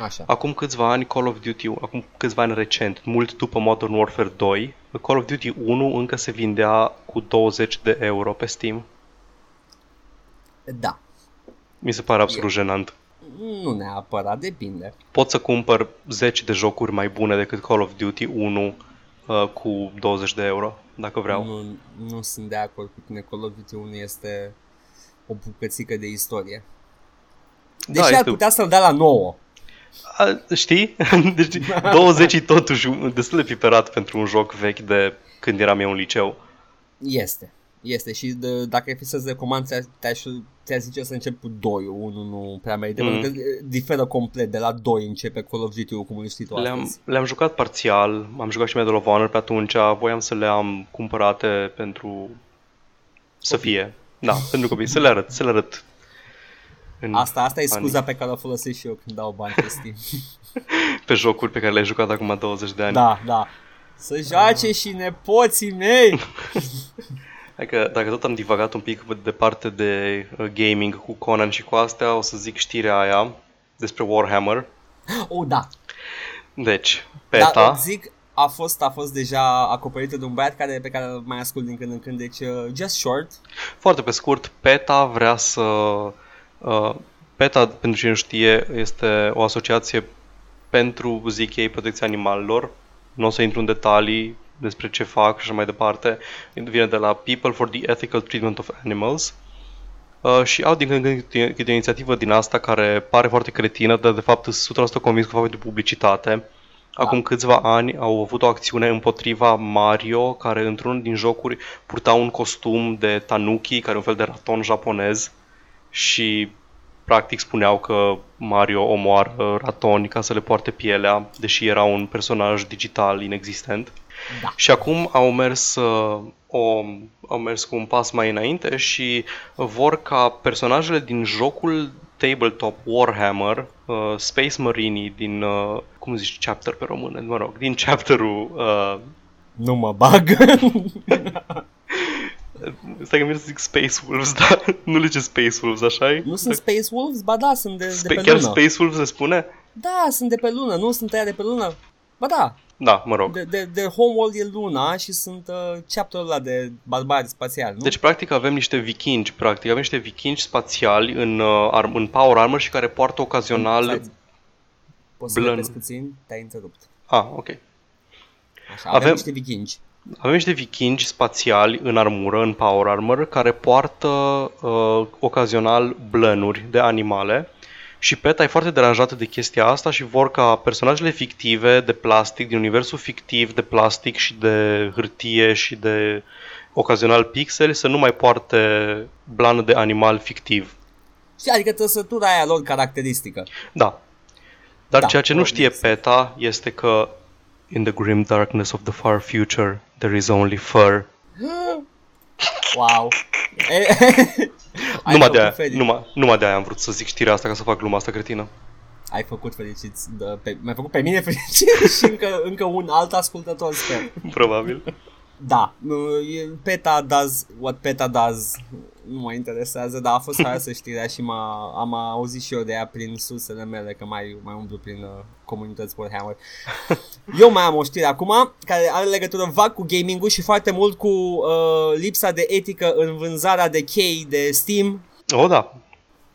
Așa. Acum câțiva ani recent, mult după Modern Warfare 2, Call of Duty 1 încă se vindea cu €20 pe Steam. Da. Mi se pare absolut jenant. Nu neapărat, depinde. Pot să cumpăr 10 de jocuri mai bune decât Call of Duty 1 cu €20, dacă vreau. Nu sunt de acord cu tine, Call of Duty 1 este o bucățică de istorie. Deși ar putea să-l dea la 9. Știi? Deci 20 totuși destul de piperat pentru un joc vechi de când eram eu în liceu. Este și dacă e fi să-ți recomand, ți-aș zice să încep cu 2, 1 nu prea merită, pentru că diferă complet, de la 2 începe Call of Duty-ul cum îl știi tu astăzi. Le-am jucat parțial, am jucat și Medal of Honor pe atunci, voiam să le-am cumpărate pentru să fie, da, pentru copii, să le arăt. Asta e scuza pe care o folosesc și eu când dau bani pe Steam. Pe jocuri pe care le-ai jucat acum 20 de ani. Da. Să joace și nepoții mei! Dacă tot am divagat un pic de parte de gaming cu Conan și cu astea, o să zic știrea aia despre Warhammer. Oh, da. Deci, PETA. Da, zic, a fost deja acoperită de un băiat pe care mai ascult din când în când, deci just short. Foarte pe scurt, PETA vrea să... PETA, pentru cine nu știe, este o asociație pentru, zic ei, protecția animalelor. Nu o să intru în detalii despre ce fac și așa mai departe. Vine de la People for the Ethical Treatment of Animals. Și au din când câte o inițiativă din asta care pare foarte cretină, dar de fapt sunt 100% convins că fac pentru publicitate. Acum câțiva ani au avut o acțiune împotriva Mario, care într-unul din jocuri purta un costum de tanuki, care e un fel de raton japonez. Și practic spuneau că Mario omoară ratoni ca să le poarte pielea, deși era un personaj digital inexistent. Da. Și acum au mers cu un pas mai înainte și vor ca personajele din jocul tabletop Warhammer, Space Marinii din, cum zici, chapter pe română, mă rog, din chapterul... Nu mă bag! Stai că mi-e să zic Space Wolves, dar nu le zice Space Wolves, așa-i? Nu sunt Space Wolves? Ba da, sunt de pe chiar lună. Chiar Space Wolves se spune? Da, sunt de pe lună, nu sunt aia de pe lună? Ba da. Da, mă rog. De Homeworld e luna și sunt chapterul ăla de barbari spațiali, nu? Deci, practic, avem niște vikingi spațiali în power armor și care poartă ocazional... Poți să repezi puțin? Te-ai întrerupt. Ah, ok. Așa, avem niște vikingi. Avem niște vikingi spațiali în armură, în power armor, care poartă ocazional blănuri de animale și PETA e foarte deranjată de chestia asta și vor ca personajele fictive de plastic, din universul fictiv de plastic și de hârtie și de ocazional pixeli să nu mai poarte blană de animal fictiv. Și adică trăsătura aia lor caracteristică. Da. Dar ceea ce nu știe PETA este că in the grim darkness of the far future, there is only fur. Wow. numai de aia am vrut să zic știrea asta ca să fac gluma asta cretină. Ai făcut fericiți, m-ai făcut pe mine fericit și încă un alt ascultător, sper. Probabil. Da, PETA does what PETA does, nu mă interesează, dar a fost harasă știrea și am auzit și eu de ea prin sursele mele, că mai umblu prin comunități Warhammer. Eu mai am o știre acum, care are legătură vag cu gaming-ul și foarte mult cu lipsa de etică în vânzarea de chei de Steam. Oh, da.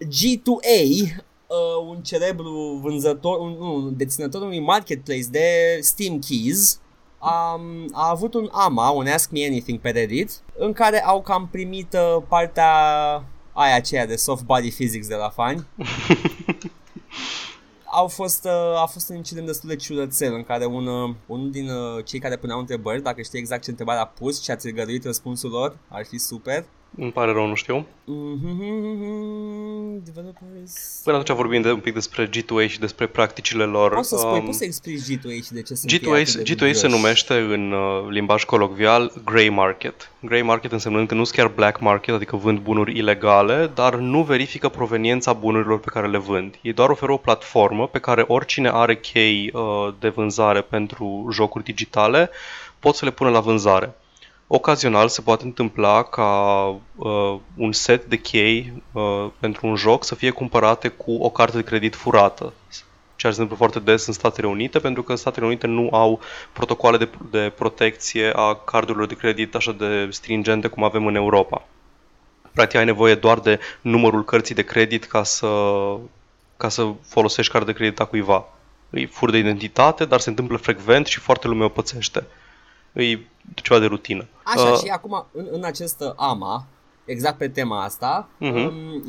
G2A, un celebru vânzător, un deținător unui marketplace de Steam Keys, a avut un AMA, un Ask Me Anything pe Reddit, în care au cam primit partea aia aceea de soft body physics de la fani. A fost un incident destul de ciudățel în care unul din cei care puneau întrebări, dacă știi exact ce întrebare a pus și a țigăruit răspunsul lor, ar fi super. Îmi pare rău, nu știu. Developers... Până atunci vorbim un pic despre G2A și despre practicile lor. O să spui, poți să explici G2A și de ce sunt G2A se numește în limbaj colocvial grey market. Grey market însemnând că nu-s chiar black market, adică vând bunuri ilegale, dar nu verifică proveniența bunurilor pe care le vând. Ei doar oferă o platformă pe care oricine are chei de vânzare pentru jocuri digitale pot să le pună la vânzare. Ocazional se poate întâmpla ca un set de chei pentru un joc să fie cumpărate cu o carte de credit furată, ceea ce se întâmplă foarte des în Statele Unite, pentru că Statele Unite nu au protocoale de protecție a cardurilor de credit așa de stringente cum avem în Europa. Practic ai nevoie doar de numărul cărții de credit ca să folosești card de credit a cuiva. Îi fur de identitate, dar se întâmplă frecvent și foarte lume o pățește. E ceva de rutină. Așa, și acum în acest AMA, exact pe tema asta,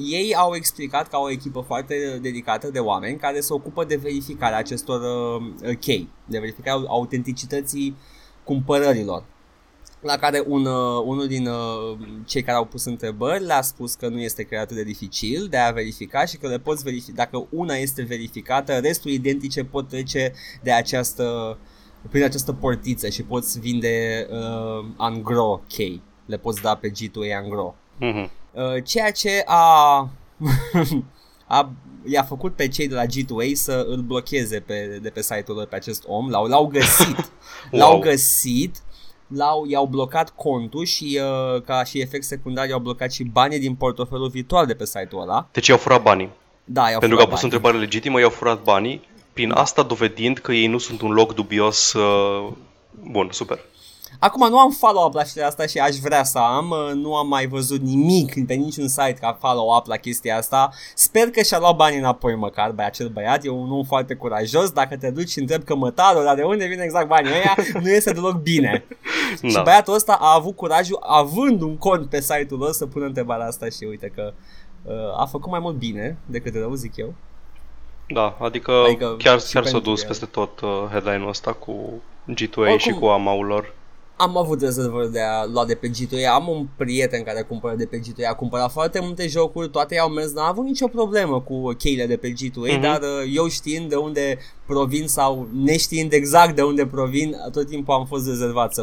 ei au explicat că au o echipă foarte dedicată de oameni care se ocupă de verificarea acestor chei, de verificarea autenticității cumpărărilor. La care unul din cei care au pus întrebări le-a spus că nu este chiar atât de dificil de a verifica și că le poți verifica. Dacă una este verificată, restul identice pot trece de prin această portiță și poți vinde angro chei. Le poți da pe G2A angro. Ceea ce i-a făcut pe cei de la G2A să îl blocheze de pe site-ul lor pe acest om. L-au găsit. I-au blocat contul și ca și efect secundar i-au blocat și banii din portofelul virtual de pe site-ul ăla. Deci i-au furat banii. Da, i-au furat. Pentru că au pus o întrebare legitimă, i-au furat banii. Prin asta dovedind că ei nu sunt un loc dubios. Bun, super. Acum nu am follow-up la chestia asta și aș vrea să am. Nu am mai văzut nimic pe niciun site ca follow-up la chestia asta. Sper că și-a luat banii înapoi măcar acel băiat. E un om foarte curajos. Dacă te duci și întrebi cămătarul, dar de unde vine exact banii ăia, nu este deloc bine. Da. Și băiatul ăsta a avut curajul, având un cont pe site-ul lor, să pună întrebarea asta și uite că a făcut mai mult bine decât rău, zic eu. Da, adică chiar s-a dus peste tot headline-ul ăsta cu G2A. Oricum, și cu AMA-ul lor. Am avut rezervări de a lua de pe G2A. Am un prieten care cumpără de pe G2A. A cumpărat foarte multe jocuri, toate i-au mers. N-a avut nicio problemă cu cheile de pe G2A. Dar eu știind de unde provin sau neștiind exact de unde provin, tot timpul am fost rezervat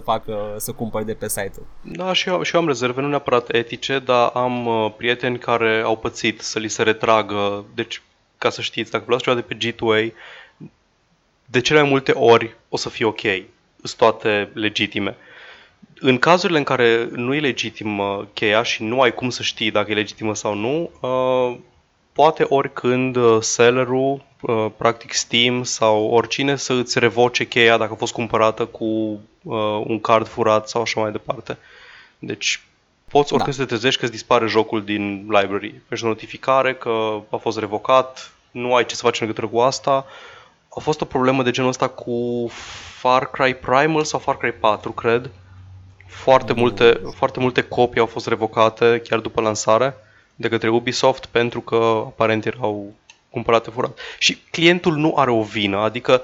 să cumpăr de pe site-ul. Da, și eu am rezerve, nu neapărat etice, dar am prieteni care au pățit să li se retragă. Deci, ca să știți, dacă luați ceva de pe G2A, de cele mai multe ori o să fie ok, sunt toate legitime. În cazurile în care nu e legitimă cheia și nu ai cum să știi dacă e legitimă sau nu, poate oricând sellerul, practic Steam sau oricine, să îți revoce cheia dacă a fost cumpărată cu un card furat sau așa mai departe. Deci... poți oricând să te trezești că îți dispare jocul din library. Ești o notificare că a fost revocat, nu ai ce să faci în legătură cu asta. A fost o problemă de genul ăsta cu Far Cry Primal sau Far Cry 4, cred. Foarte multe copii au fost revocate chiar după lansare de către Ubisoft pentru că aparent erau cumpărate furat. Și clientul nu are o vină, adică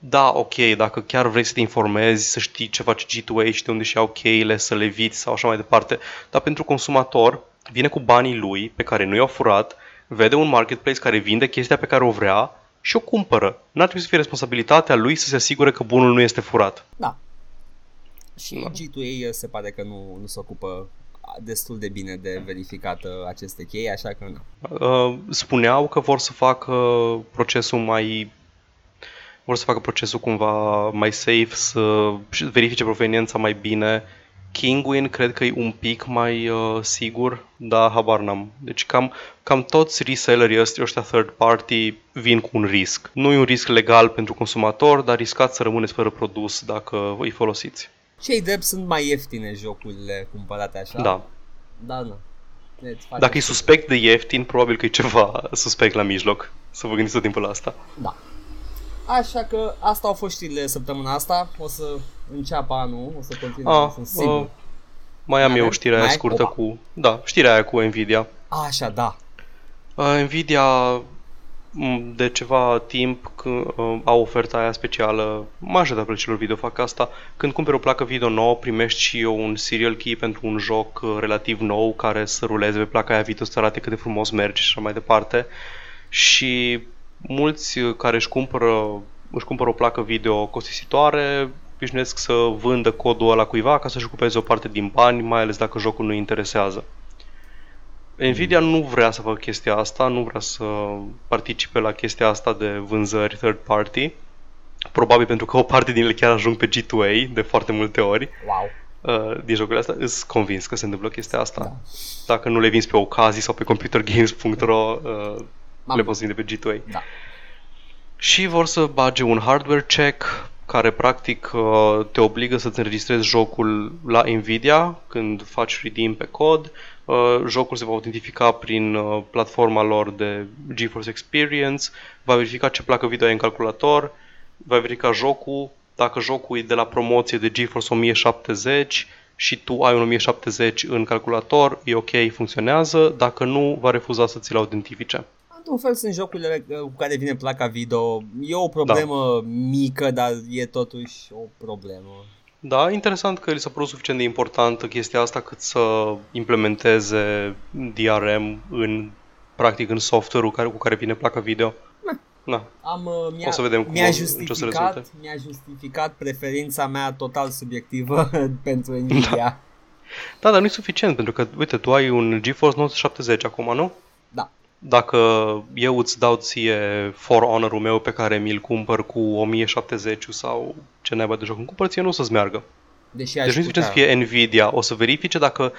da, ok, dacă chiar vrei să te informezi, să știi ce face G2A și de unde și-au cheile, să le viți sau așa mai departe, dar pentru consumator vine cu banii lui pe care nu i-au furat, vede un marketplace care vinde chestia pe care o vrea și o cumpără. N-ar trebui să fie responsabilitatea lui să se asigure că bunul nu este furat. Da. Și G2A se pare că nu se ocupă destul de bine de verificată aceste chei, așa că nu. Spuneau că vor să facă procesul mai... vor să facă procesul cumva mai safe, să verifice proveniența mai bine. Kinguin cred că e un pic mai sigur, dar habar n-am. Deci cam toți resellerii ăștia third party vin cu un risc. Nu e un risc legal pentru consumator, dar riscați să rămâneți fără produs dacă îi folosiți. Cei drept sunt mai ieftine jocurile cumpărate așa? Da. Da, nu. Dacă e suspect de ieftin, probabil că e ceva suspect la mijloc. Să vă gândiți tot timpul la asta. Da. Așa că asta au fost știrile săptămâna asta. O să înceapă anul, o să continui, sunt sigur. Mai am eu știrea scurtă cu Nvidia. Așa, da. Nvidia de ceva timp au oferta aia specială, majoritatea plăcilor video fac asta, când cumperi o placă video nouă primești și un serial key pentru un joc relativ nou care să ruleze pe placa aia video, să arate cât de frumos merge și așa mai departe. Și mulți care își cumpără o placă video costisitoare obișnuiesc să vândă codul ăla cuiva ca să-și recupereze o parte din bani, mai ales dacă jocul nu-i interesează. Nvidia nu vrea să facă chestia asta, nu vrea să participe la chestia asta de vânzări third party, probabil pentru că o parte din ele chiar ajung pe G2A de foarte multe ori. Wow. Din jocurile astea, îs convins că se întâmplă chestia asta. Da. Dacă nu le vinzi pe ocazii sau pe computergames.ro, le poți vinde pe G2A. Da. Și vor să bage un hardware check care practic te obligă să-ți înregistrezi jocul la Nvidia când faci redeem pe cod. Jocul se va autentifica prin platforma lor de GeForce Experience, va verifica ce placă video ai în calculator, va verifica jocul, dacă jocul e de la promoție de GeForce 1070 și tu ai un 1070 în calculator, e ok, funcționează, dacă nu, va refuza să ți-l autentifice. Într-un fel sunt jocurile cu care vine placa video, e o problemă mică, dar e totuși o problemă. Da, interesant că li s-a părut suficient de importantă chestia asta cât să implementeze DRM în, practic, în software-ul cu care vine placa video. Da. O să vedem cum ce o să rezulte. Mi-a justificat preferința mea total subiectivă pentru Nvidia. Da, dar nu e suficient, pentru că, uite, tu ai un GeForce 970 acum, nu? Da. Dacă eu îți dau ție For Honor-ul meu pe care mi-l cumpăr cu 1070 sau ce naiba de joc îmi cumpăr, ție nu o să-ți meargă. Deci nu-i suficient să fie Nvidia, o să verifice dacă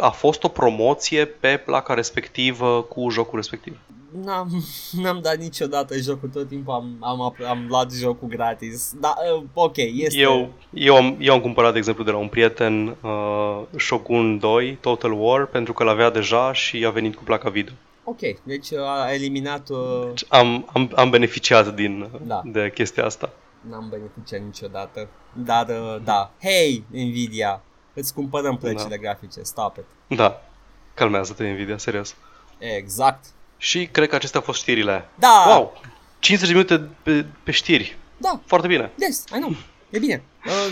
a fost o promoție pe placa respectivă cu jocul respectiv. N-am dat niciodată jocul, tot timpul am luat jocul gratis. Dar ok, este... Eu am cumpărat, de exemplu, de la un prieten Shogun 2 Total War pentru că l-avea deja și a venit cu placa video. Ok, deci a eliminat... Deci am beneficiat de chestia asta. N-am beneficiat niciodată, dar da. Hei, Nvidia, îți cumpărăm plăcile grafice, stop it. Da, calmează-te, Nvidia, serios. Exact. Și cred că acestea au fost știrile. Da! Wow, 50 minute pe știri. Da. Foarte bine. Yes, I know, e bine.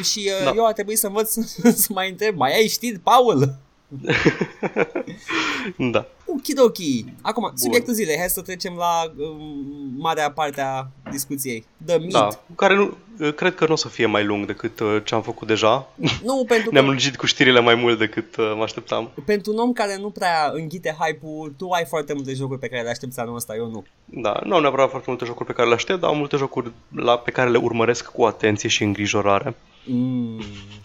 Și eu a trebuit să învăț să mai întreb, mai ai știri, Paul? Da. Okidoki. Acum, subiectul zilei. Hai să trecem la marea parte a discuției. The meat. Da, care nu, cred că nu o să fie mai lung decât ce am făcut deja. Nu, pentru ne-am lungit cu știrile mai mult decât mă așteptam. Pentru un om care nu prea înghite hype-ul, tu ai foarte multe jocuri pe care le aștepți anul ăsta, eu nu. Da, nu am neapărat foarte multe jocuri pe care le aștept, dar am multe jocuri pe care le urmăresc cu atenție și îngrijorare.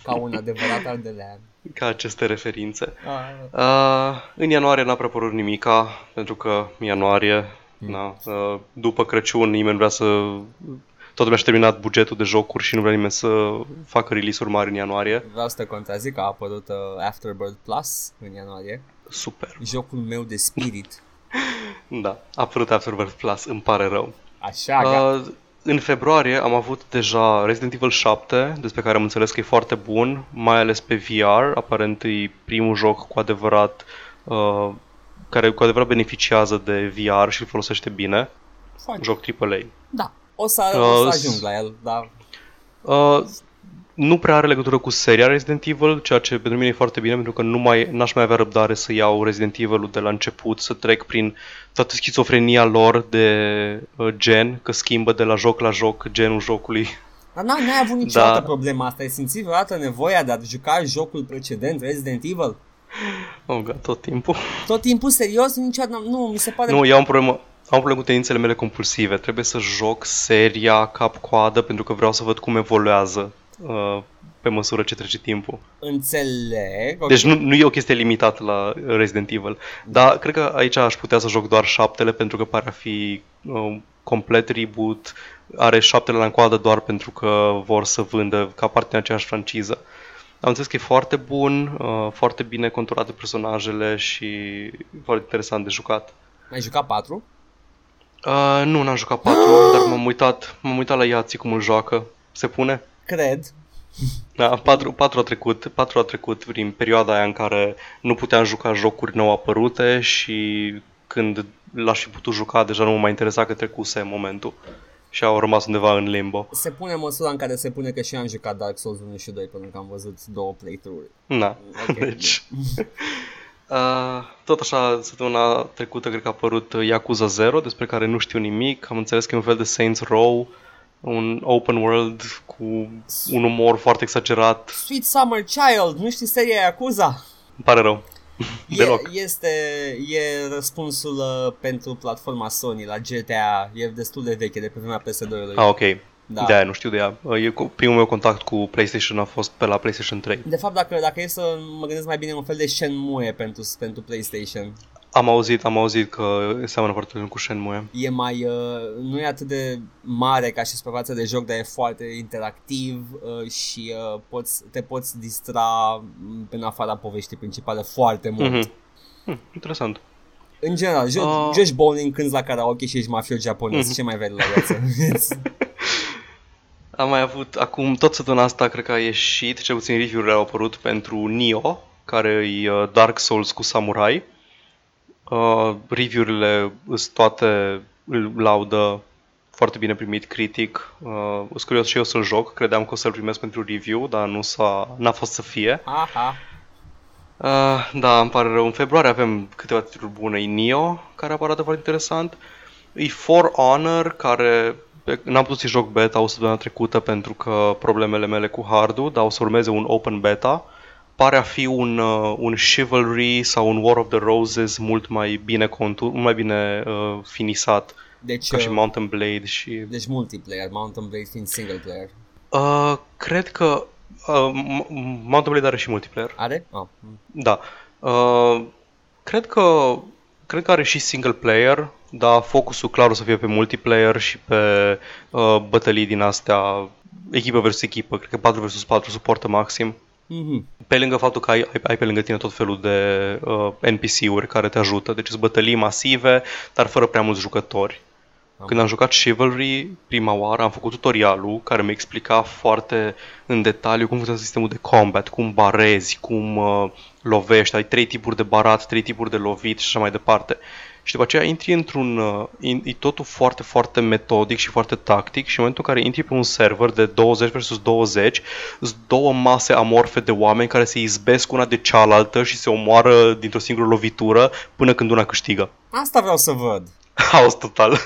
Ca un adevărat ardelean. Ca aceste referințe. În ianuarie n-a apărut nimica, pentru că ianuarie, după Crăciun, nimeni vrea să... Toată lumea și-a terminat bugetul de jocuri și nu vrea nimeni să facă release-uri mari în ianuarie. Vreau să te contrazic că a apărut Afterbirth Plus în ianuarie. Super. Jocul meu de spirit. Da, a apărut Afterbirth Plus, îmi pare rău. Așa, gata. În februarie am avut deja Resident Evil 7, despre care am înțeles că e foarte bun, mai ales pe VR. Aparent e primul joc cu adevărat care cu adevărat beneficiază de VR și îl folosește bine. Foarte. Joc AAA. Da, o să ajung la el, dar... Nu prea are legătură cu seria Resident Evil, ceea ce pentru mine e foarte bine, pentru că n-aș mai avea răbdare să iau Resident Evil-ul de la început, să trec prin toată schizofrenia lor de gen, că schimbă de la joc la joc genul jocului. Dar n-ai avut niciodată problema asta, ai simțit vreodată nevoia de a juca jocul precedent, Resident Evil? Oh, God, tot timpul. Tot timpul, serios? Niciodată, nu, mi se pare... Nu, eu am problemă. Am probleme cu tendințele mele compulsive, trebuie să joc seria cap-coadă pentru că vreau să văd cum evoluează pe măsură ce trece timpul. Înțeleg. Deci nu e o chestie limitată la Resident Evil, dar cred că aici aș putea să joc doar 7-le pentru că pare a fi complet reboot, are 7-le la încoadă doar pentru că vor să vândă ca parte din aceeași franciză. Am înțeles că e foarte bun, foarte bine conturate personajele și foarte interesant de jucat. Ai jucat 4? Nu, n-am jucat 4, dar m-am uitat la Iații cum îl joacă. Se pune? Cred. Da, 4 a trecut, 4 a trecut prin perioada aia în care nu puteam juca jocuri nou apărute și când l-aș fi putut juca deja nu mă mai interesa că trecuse momentul și au rămas undeva în limbo. Se pune măsura în care se pune că și am jucat Dark Souls 1 și 2 pentru că am văzut 2 playthrough-uri. Da, okay, deci... Tot așa, săptămâna trecută cred că a apărut Yakuza 0, despre care nu știu nimic. Am înțeles că e un fel de Saints Row, un open world cu un umor foarte exagerat. Sweet Summer Child, nu știi seria Yakuza? Îmi pare rău. Deloc. E răspunsul pentru platforma Sony la GTA, e destul de veche, de pe vremea PS2-ului. Ah, ok. Da. De-aia nu știu de ea. Primul meu contact cu PlayStation a fost pe la PlayStation 3. De fapt, dacă e să mă gândesc mai bine, un fel de Shenmue pentru PlayStation. Am auzit că seamănă foarte mult cu Shenmue. E mai... nu e atât de mare ca și suprafața de joc, dar e foarte interactiv și te poți distra în afara poveștii principale foarte mult. Mm-hmm. Interesant. În general, joci bowling, cânti la karaoke și ești mafio japonez. Mm-hmm. Ce mai vrei la viață? Am mai avut acum, tot săptămâna asta, cred că a ieșit, cel puțin review-urile au apărut pentru Nioh, care e Dark Souls cu samurai. Review-urile sunt toate, îl laudă, foarte bine primit critic. Sunt curios și eu să-l joc, credeam că o să-l primesc pentru review, dar n-a fost să fie. Aha. Da, îmi pare rău. În februarie avem câteva titluri bune. E Nioh, care arată foarte interesant. E For Honor, care... N-am putut să joc beta o săptămână trecută pentru că problemele mele cu hardul, dar o să urmeze un open beta. Pare a fi un Chivalry sau un War of the Roses mult mai bine finisat, deci, ca și Mountain Blade și... Deci multiplayer, Mountain Blade fiind single player. Cred că Mountain Blade are și multiplayer. Are? Oh. Da. Cred că are și single player, dar focusul clar o să fie pe multiplayer și pe bătălii din astea, echipă versus echipă, cred că 4 versus 4 suportă maxim. Mm-hmm. Pe lângă faptul că ai pe lângă tine tot felul de NPC-uri care te ajută, deci sunt bătălii masive, dar fără prea mulți jucători. Când am jucat Chivalry prima oară, am făcut tutorialul care mi-a explicat foarte în detaliu cum funcționează sistemul de combat, cum barezi, cum lovești, ai 3 tipuri de barat, 3 tipuri de lovit și așa mai departe. Și după aceea intri într-un... e totul foarte, foarte metodic și foarte tactic și în momentul în care intri pe un server de 20 versus 20, sunt două mase amorfe de oameni care se izbesc una de cealaltă și se omoară dintr-o singură lovitură până când una câștigă. Asta vreau să văd. Haos total.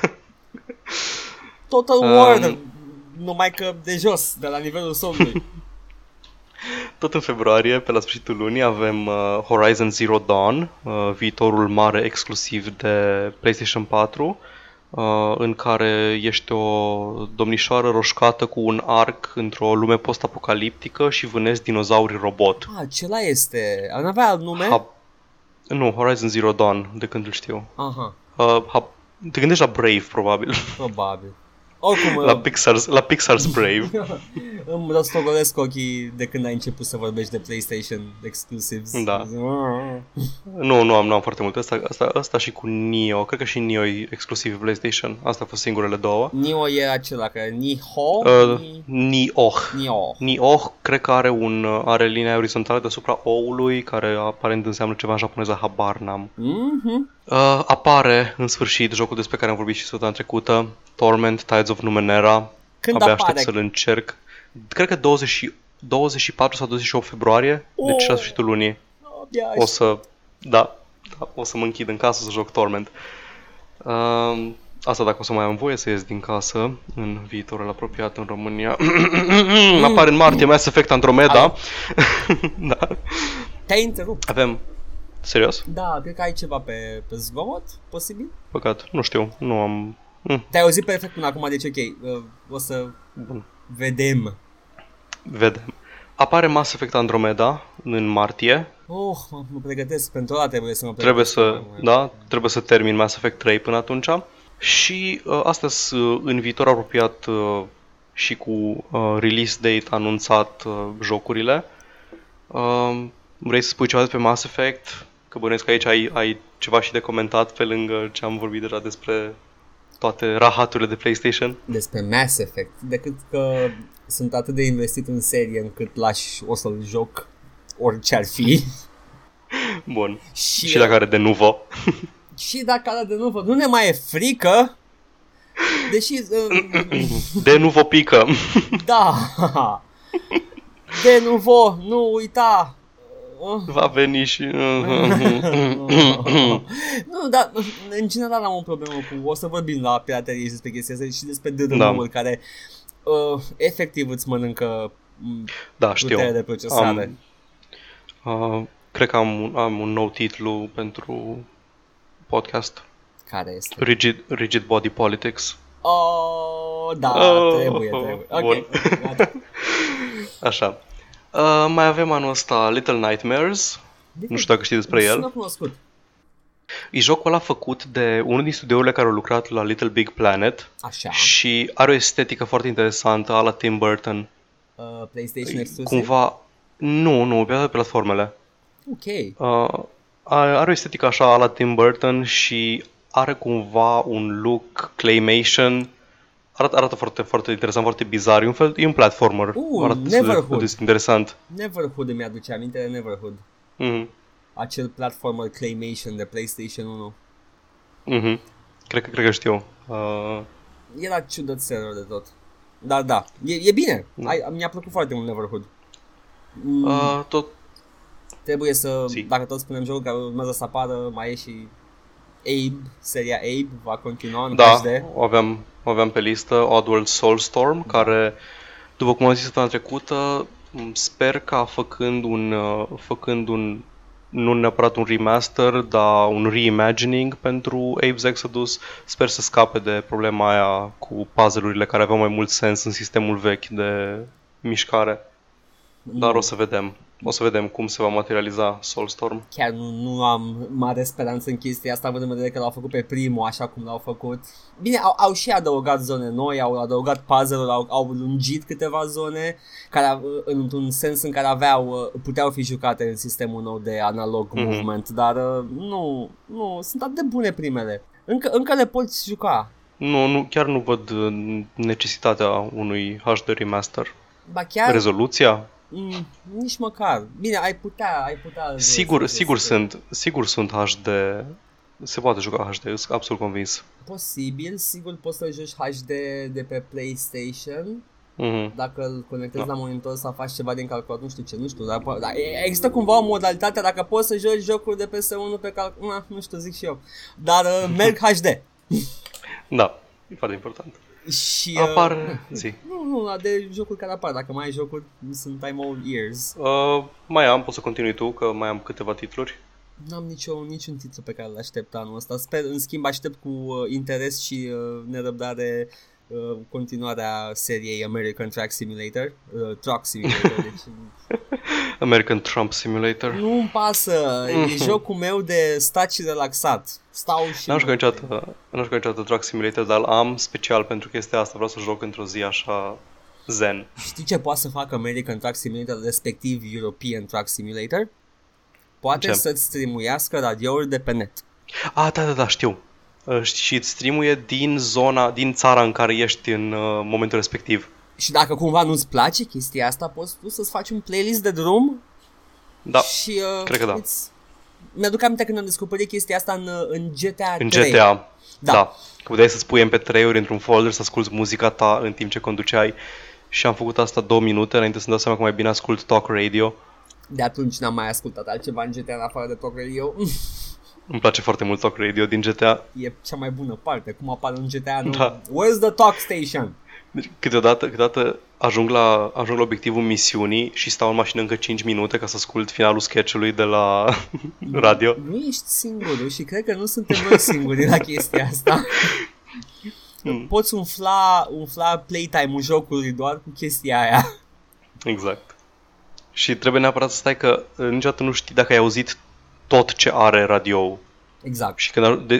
Total War, numai că de jos, de la nivelul somnului. Tot în februarie, pe la sfârșitul lunii, avem Horizon Zero Dawn, viitorul mare exclusiv de PlayStation 4, în care ești o domnișoară roșcată cu un arc într-o lume post-apocaliptică și vânezi dinozauri robot. Ah, acela este... N-avea alt nume? Nu, Horizon Zero Dawn, de când îl știu. Aha. Te gândești la Brave, probabil. Oricum, la Pixar's Brave. Îmi răstogolesc ochii de când ai început să vorbești de PlayStation exclusives. Da. Nu am foarte mult. Asta și cu Nioh. Cred că și Nioh e exclusiv PlayStation. Asta a fost singurele două. Nioh e acela care... Nioh. Nioh cred că are linia orizontală deasupra oului, care aparent înseamnă ceva în japoneză, habar n-am. Mm-hmm. Apare în sfârșit jocul despre care am vorbit și săptămâna trecută, Torment, Tides of Numenera. Când abia apare? Aștept să-l încerc. Cred că 24 sau 28 februarie, deci la sfârșitul lunii. O să mă închid în casă să joc Torment. Asta dacă o să mai am voie să ies din casă în viitorul apropiat în România. Apare în martie Mass Effect Andromeda. Da. Te-ai întrerupt. Avem... Serios? Da, cred că ai ceva pe zgomot, posibil? Păcat, nu știu, nu am... Te-ai auzit perfect până acum, deci ok, o să... Bun. Vedem. Apare Mass Effect Andromeda în martie. Mă pregătesc pentru ăla, trebuie să mă pregătesc. Trebuie să termin Mass Effect 3 până atunci. Și astăzi, în viitor apropiat și cu release date anunțat jocurile. Vrei să spui ceva despre Mass Effect? Că bănuiesc că aici ai ceva și de comentat pe lângă ce am vorbit deja despre... toate rahaturile de PlayStation. Despre Mass Effect, decât că sunt atât de investit în serie încât lași, o să-l joc orice ar fi. Bun. Și dacă are Denuvo. Și dacă are Denuvo, nu ne mai e frică. Deși Denuvo pică. Da. Denuvo, nu uita. Va veni și... Nu, dar în general am o problemă cu... O să vorbim la piraterie și despre chestia asta și despre DRM-uri care efectiv îți mănâncă puterea de procesare. Cred că am un nou titlu pentru podcast. Care este? Rigid Body Politics. Oh, da, trebuie. Bun. Okay. Așa. Mai avem anul ăsta Little Nightmares. Nu știu dacă știi despre el. Nu cunoscut. E jocul ăla făcut de unul din studiourile care au lucrat la Little Big Planet. Așa. Și are o estetică foarte interesantă, ala Tim Burton. PlayStation exclusiv? Cumva... Nu, pe toate platformele. Ok. Are o estetică așa ala Tim Burton și are cumva un look claymation. Arată foarte, foarte interesant, foarte bizar. E un platformer. Neverhood. Este interesant. Neverhood îmi aduce aminte de Neverhood. Mm-hmm. Acel platformer claymation de PlayStation 1. Mm-hmm. Cred că știu. Era ciudățel de tot. Dar da, e bine. Mi-a plăcut foarte mult Neverhood. Tot. Trebuie să, dacă tot spunem jocul care urmează să apară, mai e și Abe, seria Abe va continua în HD. Da, aveam pe listă Oddworld Soulstorm, care, după cum am zis săptămâna trecută, sper ca făcând un nu neapărat un remaster, dar un reimagining pentru Abe's Exodus, sper să scape de problema aia cu puzzle-urile care aveau mai mult sens în sistemul vechi de mișcare. Dar o să vedem cum se va materializa Soulstorm. Chiar nu am mare speranță în chestia asta, având în vedere că l-au făcut pe primul așa cum l-au făcut. Bine, au și adăugat zone noi, au adăugat puzzle-uri, au lungit câteva zone care, într-un sens în care puteau fi jucate în sistemul nou de analog movement, dar nu, sunt atât de bune primele. Încă le poți juca. Nu, chiar nu văd necesitatea unui HD remaster. Ba chiar... Rezoluția? Nici măcar. Bine, ai putea... Sigur sunt HD. Se poate juca HD, sunt absolut convins. Posibil, sigur poți să joci HD de pe PlayStation. Dacă îl conectezi la monitor sau faci ceva din calculator, nu știu, dar există cumva o modalitate dacă poți să joci jocuri de PS1 pe calculator, nu știu, zic și eu. Dar merg HD. Da, e foarte important. Și apar zi. Nu, de jocuri care apar. Dacă mai ai jocuri, sunt I'm all ears. Mai am, poți să continui tu, că mai am câteva titluri. N-am niciun titlu pe care l-aștept anul ăsta. Sper, în schimb, aștept cu interes și nerăbdare continuarea seriei American Truck Simulator. Deci... American Trump Simulator. Nu-mi pasă, e jocul meu de stat și relaxat. Stau și... N-am jucat niciodată Truck Simulator, dar am special pentru chestia asta. Vreau să joc într-o zi așa zen. Știi ce poate să facă American Truck Simulator, respectiv European Truck Simulator? Poate să-ți streamuiască radiouri de pe net. Da, știu. Și îți streamuie din țara în care ești în momentul respectiv. Și dacă cumva nu-ți place chestia asta, poți tu să-ți faci un playlist de drum? Da, și, cred că da. Mi-aduc aminte când am descoperit chestia asta în GTA 3. În GTA, da. Că puteai să-ți pui MP3-uri într-un folder, să asculti muzica ta în timp ce conduceai. Și am făcut asta 2 minute, înainte să-mi dau seama că mai bine ascult Talk Radio. De atunci n-am mai ascultat altceva în GTA în afară de Talk Radio. Îmi place foarte mult Talk Radio din GTA. E cea mai bună parte, cum apare în GTA nu? Da. Where's the Talk Station? Deci, câteodată ajung la obiectivul misiunii și stau în mașină încă 5 minute ca să ascult finalul sketch-ului de la radio. Nu ești singurul și cred că nu suntem noi singuri la chestia asta. Poți umfla playtime-ul jocului doar cu chestia aia. Exact. Și trebuie neapărat să stai că niciodată nu știi dacă ai auzit tot ce are radio. Exact. Și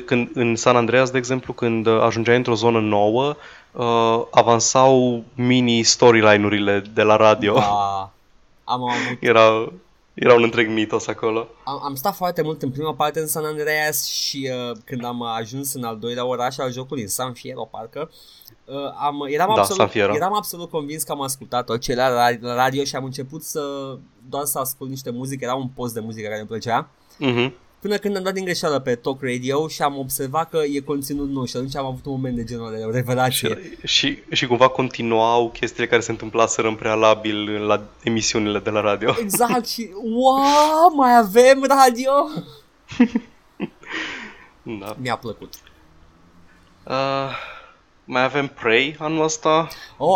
când în San Andreas, de exemplu, când ajungeai într-o zonă nouă, avansau mini storyline-urile de la radio. Da, am avut. Era Era un întreg mitos acolo. Am stat foarte mult în prima parte în San Andreas și când am ajuns în al doilea oraș al jocului, în San Fierro parcă, eram absolut convins că am ascultat tot ce era la radio și am început doar să ascult niște muzică. Era un post de muzică care îmi plăcea. Mhm. Până când am dat din greșeală pe Talk Radio și am observat că e conținut nou și atunci am avut un moment de genul de revelație. Și cumva continuau chestiile care se întâmplaseră în prealabil la emisiunile de la radio. Exact, și wow, mai avem radio? Da. Mi-a plăcut. Mai avem Prey anul ăsta.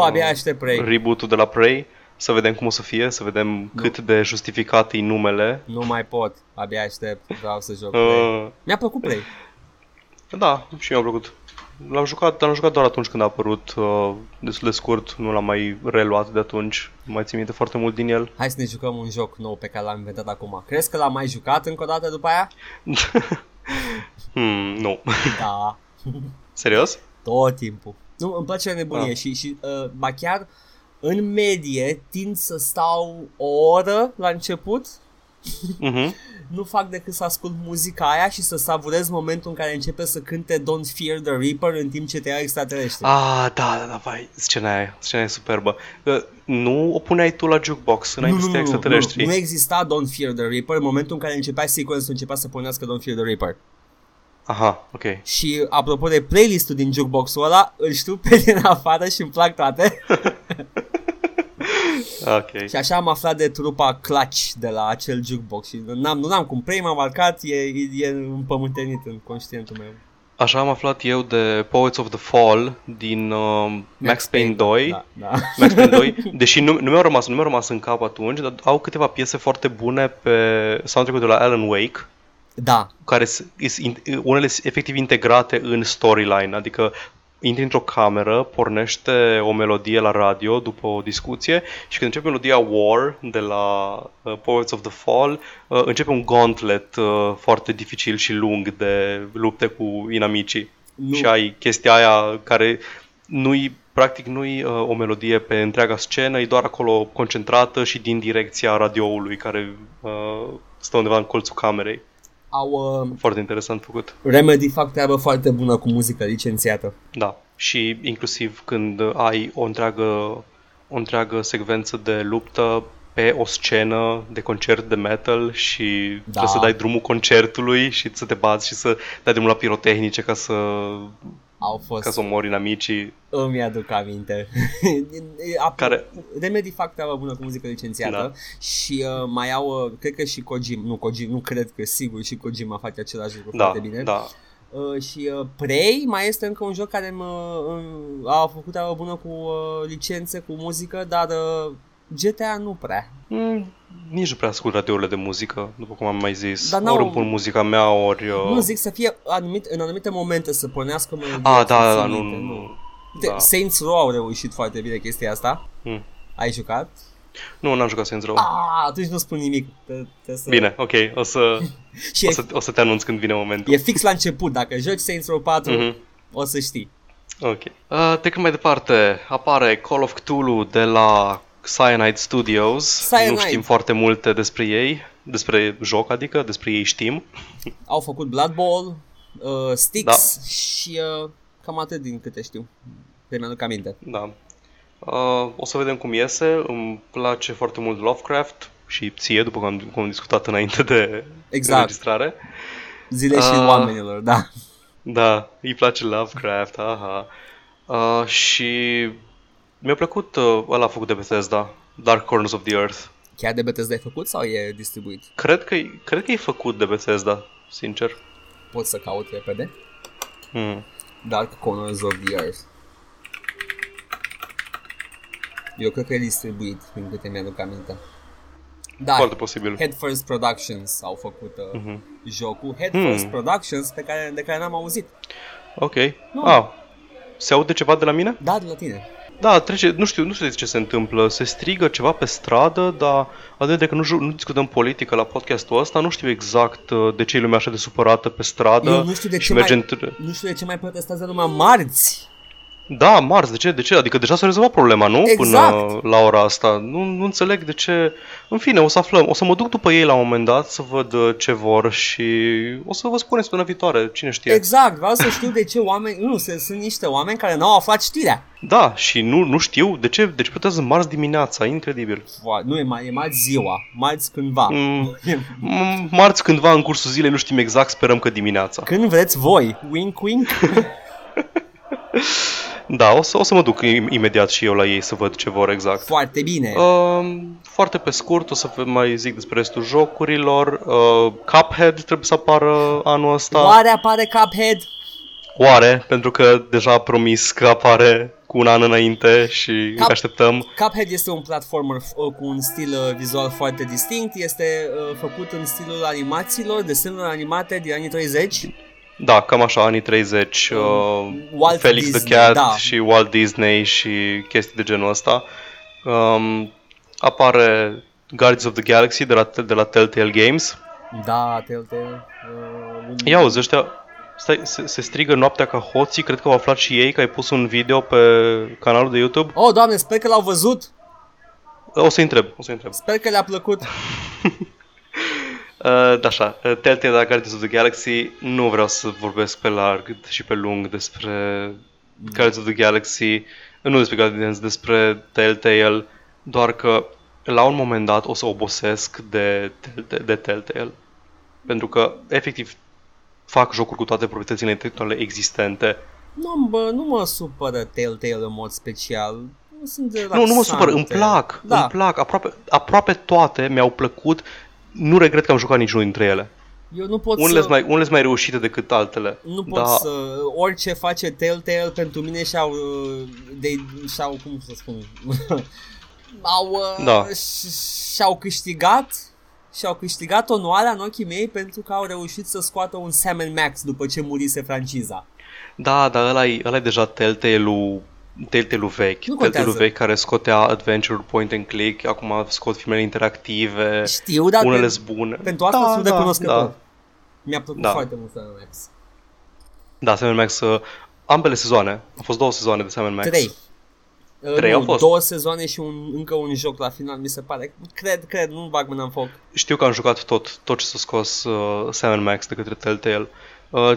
Abia aștept Prey. Reboot-ul de la Prey. Să vedem cum o să fie, să vedem cât de justificat e numele. Nu mai pot, abia aștept, vreau să joc Play. Mi-a plăcut Play. Da, și mi-a plăcut. L-am jucat doar atunci când a apărut, destul de scurt, nu l-am mai reluat de atunci. Nu mai țin minte foarte mult din el. Hai să ne jucăm un joc nou pe care l-am inventat acum. Crezi că l-am mai jucat încă o dată după aia? Nu. Da. Serios? Tot timpul. Nu, îmi place nebunie și chiar... În medie tind să stau o oră la început, nu fac decât să ascult muzica aia și să savurez momentul în care începe să cânte Don't Fear the Reaper în timp ce te ia extraterestre. Ah, da, vai, scena e superbă. Nu o puneai tu la jukebox înainte să te ia extraterestri? Nu exista Don't Fear the Reaper în momentul în care începea sequence-ul, începea să punească Don't Fear the Reaper. Aha, ok. Și apropo de playlist-ul din jukebox-ul ăla, îl știu pe din afară și îmi plac toate. Okay. Și așa am aflat de trupa Clutch de la acel jukebox și nu am cum Prey m-a marcat, e împământenit în conștientul meu. Așa am aflat eu de Poets of the Fall din Max Payne 2. Da. Max Payne 2, deși nu mi-au rămas în cap atunci, dar au câteva piese foarte bune pe soundtrack-ul de la Alan Wake. Da. Care unele sunt efectiv integrate în storyline, adică intri într-o cameră, pornește o melodie la radio după o discuție și când începe melodia War de la Poets of the Fall, începe un gauntlet foarte dificil și lung de lupte cu inamicii. Nu. Și ai chestia aia care nu-i o melodie pe întreaga scenă, e doar acolo concentrată și din direcția radioului care stă undeva în colțul camerei. Foarte interesant făcut. Remedy fac treabă foarte bună cu muzică licențiată. Da, și inclusiv când ai o întreagă secvență de luptă pe o scenă de concert de metal și trebuie să dai drumul concertului și să te bați și să dai drumul la pirotehnice ca să omori inamicii. Îmi aduc aminte. Remedy fac treaba bună cu muzică licențiată. Da. Și mai au, cred că și Kojima, nu cred că sigur și Kojima face același lucru foarte bine. Da. Și Prey mai este încă un joc care a făcut treaba bună cu licențe, cu muzică, dar GTA nu prea. Nici nu prea ascult radiourile de muzică, după cum am mai zis. Ori îmi pun muzica mea, ori... Nu zic să fie în anumite momente să pornească melodii. Nu. Da. Saints Row au reușit foarte bine chestia asta. Ai jucat? Nu, n-am jucat Saints Row. Atunci nu spun nimic. Bine, ok, o să te anunț când vine momentul. E fix la început, dacă joci Saints Row 4, o să știi. Ok. Trecând mai departe, apare Call of Cthulhu de la... Cyanide Studios, nu știm foarte multe despre ei, despre joc, adică despre ei știm. Au făcut Blood Bowl, Styx și cam atât din câte știu, de mi-aduc aminte. Da. O să vedem cum iese, îmi place foarte mult Lovecraft și ție, după cum am discutat înainte de înregistrare. Zile și oamenilor, da. Da, îi place Lovecraft, aha. Și... mi-a plăcut ăla făcut de Bethesda, Dark Corners of the Earth. Chiar de Bethesda e făcut sau e distribuit? Cred că e făcut de Bethesda, sincer. Pot să caut repede? Dark Corners of the Earth. Eu cred că e distribuit, din câte mi-aduc aminte. Da, foarte posibil. Head First Productions au făcut jocul. Head First Productions de care n-am auzit. Ok. Se aude ceva de la mine? Da, de la tine. Da, trece, nu știu ce se întâmplă, se strigă ceva pe stradă, dar adevărat că nu discutăm politică la podcastul ăsta, nu știu exact de ce e lumea așa de supărată pe stradă. Nu știu de ce mai protestează lumea marți. Da, marți, de ce? De ce? Adică deja s-a rezolvat problema, nu? Exact. Până la ora asta. Nu înțeleg de ce. În fine, o să aflăm. O să mă duc după ei la un moment dat să văd ce vor și o să vă spunem până viitoare, cine știe. Exact, vreau să știu de ce oameni, nu, sunt niște oameni care n-au aflat știrea. Da, și nu știu de ce, putează marți dimineața, incredibil. Nu, e marți ziua, marți cândva. Marți cândva în cursul zilei, nu știm exact, sperăm că dimineața. Când vreți voi, wink wink. Da, o să mă duc imediat și eu la ei să văd ce vor exact. Foarte bine. Foarte pe scurt, o să mai zic despre restul jocurilor. Cuphead trebuie să apară anul ăsta. Oare apare Cuphead? Oare, pentru că deja a promis că apare cu un an înainte și așteptăm. Cuphead este un platformer cu un stil vizual foarte distinct. Este făcut în stilul animațiilor, desenurilor animate din anii 30. Da, cam așa, anii 30, Felix Disney, the Cat, da. Și Walt Disney și chestii de genul ăsta. Apare Guardians of the Galaxy de la Telltale Games. Da, Telltale. Ia auzi, ăștia stai, se strigă noaptea ca hoții, cred că au aflat și ei că ai pus un video pe canalul de YouTube. Oh, Doamne, sper că l-au văzut. O să-i întreb. Sper că le-a plăcut. Așa, Telltale de Guardians of the Galaxy, nu vreau să vorbesc pe larg și pe lung despre Guardians of the Galaxy, nu despre Guardians, despre Telltale, doar că la un moment dat o să obosesc de Telltale, pentru că efectiv fac jocuri cu toate proprietățile intelectuale existente. Nu mă supără Telltale în mod special. Nu mă supără, îmi plac, aproape toate mi-au plăcut. Nu regret că am jucat niciunul dintre ele. Eu nu pot unele-s mai reușite decât altele. Nu pot orice face Telltale pentru mine și-au cum să spun, și-au câștigat onoarea în ochii mei pentru că au reușit să scoată un Sam & Max după ce murise franciza. Da, dar ăla-i deja Telltale-ul vechi. Telltale-ul vechi care scotea adventure point and click, acum scot filmele interactive. Știu, dar unele bune. Pentru asta sunt recunoscător. Da. Mi-a plăcut foarte mult Sam & Max. Da, Sam & Max, ambele sezoane. Au fost 2 sezoane de Sam & Max. 3 au fost. 2 sezoane și încă un joc la final, mi se pare. Cred, nu bag mâna în foc. Știu că am jucat tot ce s-a scos Sam & Max de către Telltale.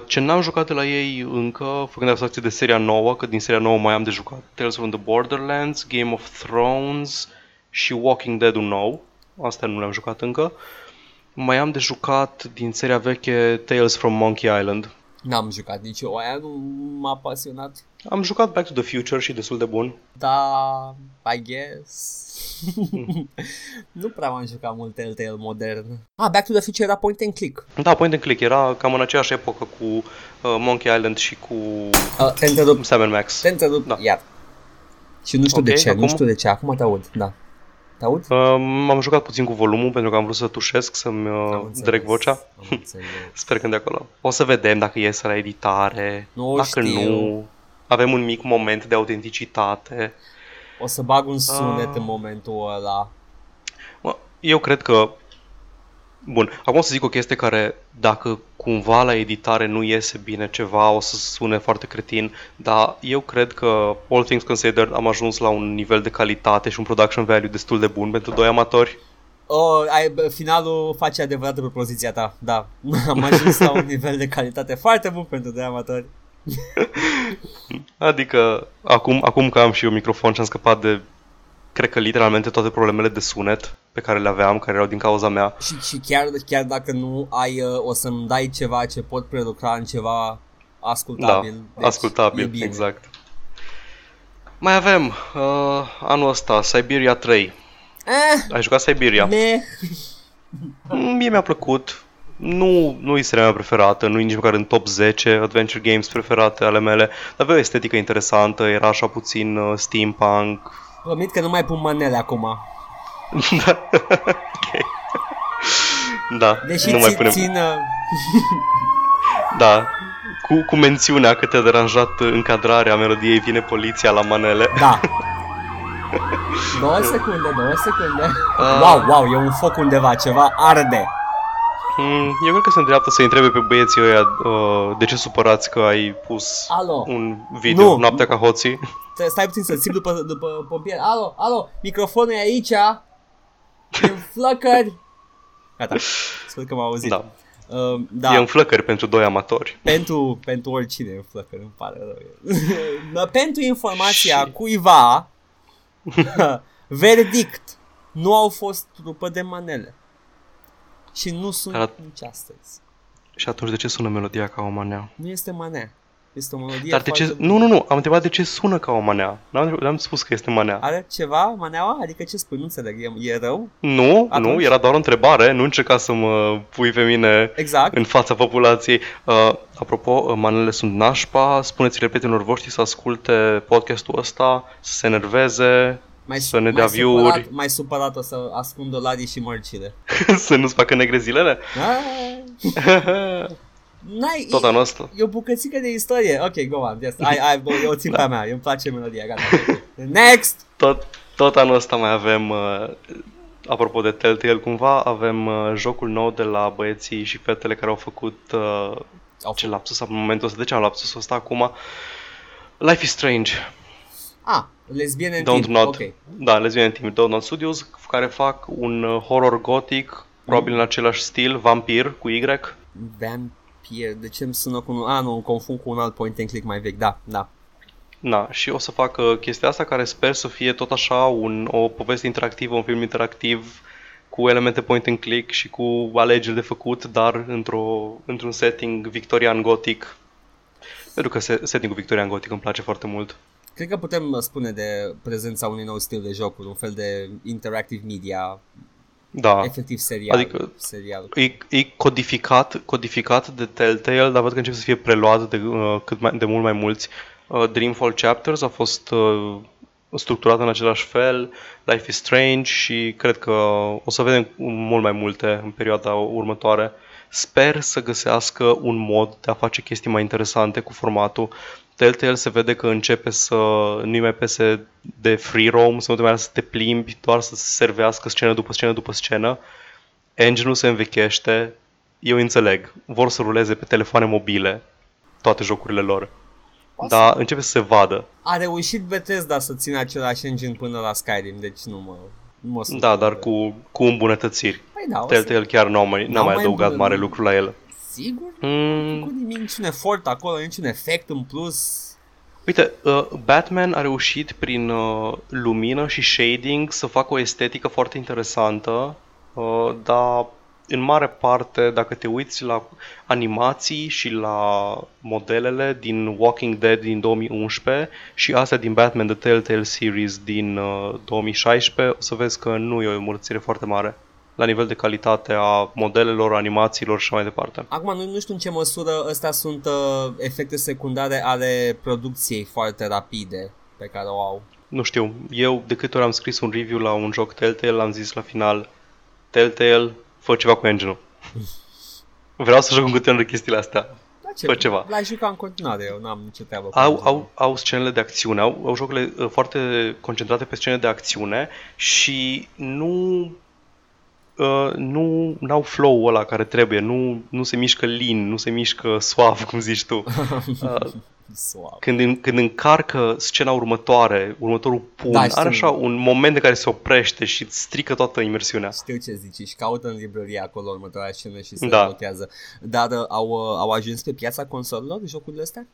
Ce n-am jucat de la ei încă, făcând abstracție de seria nouă, că din seria nouă mai am de jucat Tales from the Borderlands, Game of Thrones și Walking Dead-ul nou. Astea nu le-am jucat încă. Mai am de jucat din seria veche Tales from Monkey Island. N-am jucat nici eu, aia nu m-a pasionat. Am jucat Back to the Future și destul de bun. Da, I guess. Nu prea m-am jucat mult Telltale modern. Back to the Future era point and click. Da, point and click, era cam în aceeași epocă cu Monkey Island și cu Sam & Max. Te întrerup, da. Iar. Și nu știu acum te aud, da. Te aud? M-am jucat puțin cu volumul pentru că am vrut să tușesc, să-mi dreg vocea. Sper că de acolo. O să vedem dacă iese la editare, nu. Avem un mic moment de autenticitate. O să bag un sunet în momentul ăla. Eu cred că... Bun, acum o să zic o chestie care, dacă cumva la editare nu iese bine ceva, o să sune foarte cretin, dar eu cred că, all things considered, am ajuns la un nivel de calitate și un production value destul de bun pentru 2 amatori. Finalul face adevărată propoziția ta, da. Am ajuns la un nivel de calitate foarte bun pentru 2 amatori. Adică acum că am și eu microfon și am scăpat de, cred că literalmente toate problemele de sunet pe care le aveam, care erau din cauza mea. Și chiar dacă nu ai, o să-mi dai ceva ce pot prelucra în ceva ascultabil. Da, deci ascultabil, exact. Mai avem anul ăsta Siberia 3. Ai jucat Siberia? Mie mi-a plăcut. Nu e seria mea preferată, nu e nici măcar în top 10 adventure games preferate ale mele, dar avea o estetică interesantă, era așa puțin steampunk. Promit că nu mai pun manele acum. Da, okay. Da, deși nu mai punem. Da, cu mențiunea că te-a deranjat încadrarea melodiei Vine poliția la manele. Da. 2 secunde. Wow, e un foc undeva, ceva arde. Eu cred că se îndreaptă să-i întrebe pe băieții ăia de ce supărați că ai pus un video noaptea ca hoții. Stai puțin să-l simți după pompier. Alo, microfonul e aici. E în flăcări. Gata, sper că m-au auzit. Da. Da. E în flăcări pentru doi amatori. Pentru oricine e în flăcări, îmi pare rău. Pentru informația cuiva, verdict, nu au fost trupă de manele. Și nu sunt nici astăzi. Și atunci de ce sună melodia ca o manea? Nu este manea. Este o melodie. Dar de ce... Nu, am întrebat de ce sună ca o manea. N-am spus că este manea. Are ceva maneaua? Adică ce spui? Nu înțeleg, e rău? Nu, atunci? Nu, era doar o întrebare. Nu încerca să mă pui pe mine în fața populației. Apropo, manele sunt nașpa. Spuneți-le prietenilor voștri să asculte podcastul ăsta, să se enerveze. Să ne dea view-uri. Mai supărat o să ascund dolarii și mărcile. Să nu-ți facă negre zilele? Tot anul ăsta. E o bucățică de istorie. Ok, go on. Yes. Eu o țin pe mea. Îmi place melodia. Gata. Next! Tot anul ăsta mai avem... apropo de Telltale cumva, avem jocul nou de la băieții și fetele care au făcut... ce lapsus în momentul ăsta? De ce am lapsusul ăsta acum? Life is Strange. Lesbiene în timp, okay. Da, lesbiene în timp, Don't Not Studios, care fac un horror gotic, probabil în același stil, vampir, cu Y. Vampir, de ce îmi sună cu un... nu, îmi confund cu un alt point and click mai vechi, da. Da, și o să fac chestia asta care sper să fie tot așa o poveste interactivă, un film interactiv, cu elemente point and click și cu alegeri de făcut, dar într-un setting victorian gotic. Pentru că setting-ul victorian gotic îmi place foarte mult. Cred că putem spune de prezența unui nou stil de jocuri, un fel de interactive media, efectiv serial. Adică e codificat de Telltale, dar văd că începe să fie preluat de mult mai mulți. Dreamfall Chapters a fost structurat în același fel, Life is Strange și cred că o să vedem mult mai multe în perioada următoare. Sper să găsească un mod de a face chestii mai interesante cu formatul. Telltale se vede că începe să nu-i mai pese de free roam, să nu te mai lasă să te plimbi, doar să se servească scenă după scenă după scenă. Engine-ul se învechește, eu înțeleg, vor să ruleze pe telefoane mobile toate jocurile lor, dar începe să se vadă. A reușit Bethesda să țină același engine până la Skyrim, deci nu mă sunt. Da, dar cu îmbunătățiri. Telltale chiar n-a mai adăugat mare lucru la el. Sigur? Nu cu niciun efort acolo, niciun efect în plus. Uite, Batman a reușit prin lumină și shading să facă o estetică foarte interesantă, dar în mare parte, dacă te uiți la animații și la modelele din Walking Dead din 2011 și astea din Batman The Telltale Series din 2016, o să vezi că nu e o îmbunătățire foarte mare la nivel de calitate a modelelor, animațiilor și mai departe. Acum nu știu în ce măsură astea sunt efecte secundare ale producției foarte rapide pe care o au. Nu știu, eu de câte ori am scris un review la un joc Telltale, am zis la final, Telltale, fă ceva cu engine-ul. Vreau să joc în continuare chestiile astea. Fă ceva. L-ai jucat în continuare, eu n-am nicio treabă. Au scenele de acțiune, au jocurile foarte concentrate pe scenele de acțiune și n-au flow-ul ăla care trebuie, nu se mișcă lean, nu se mișcă suav, cum zici tu. Când încarcă scena următoare, următorul pun, are așa un moment de care se oprește și îți strică toată imersiunea. Știu ce zici, și caută în librărie acolo următoarea scenă și se blochează. Dar au ajuns pe piața consolelor jocurile astea?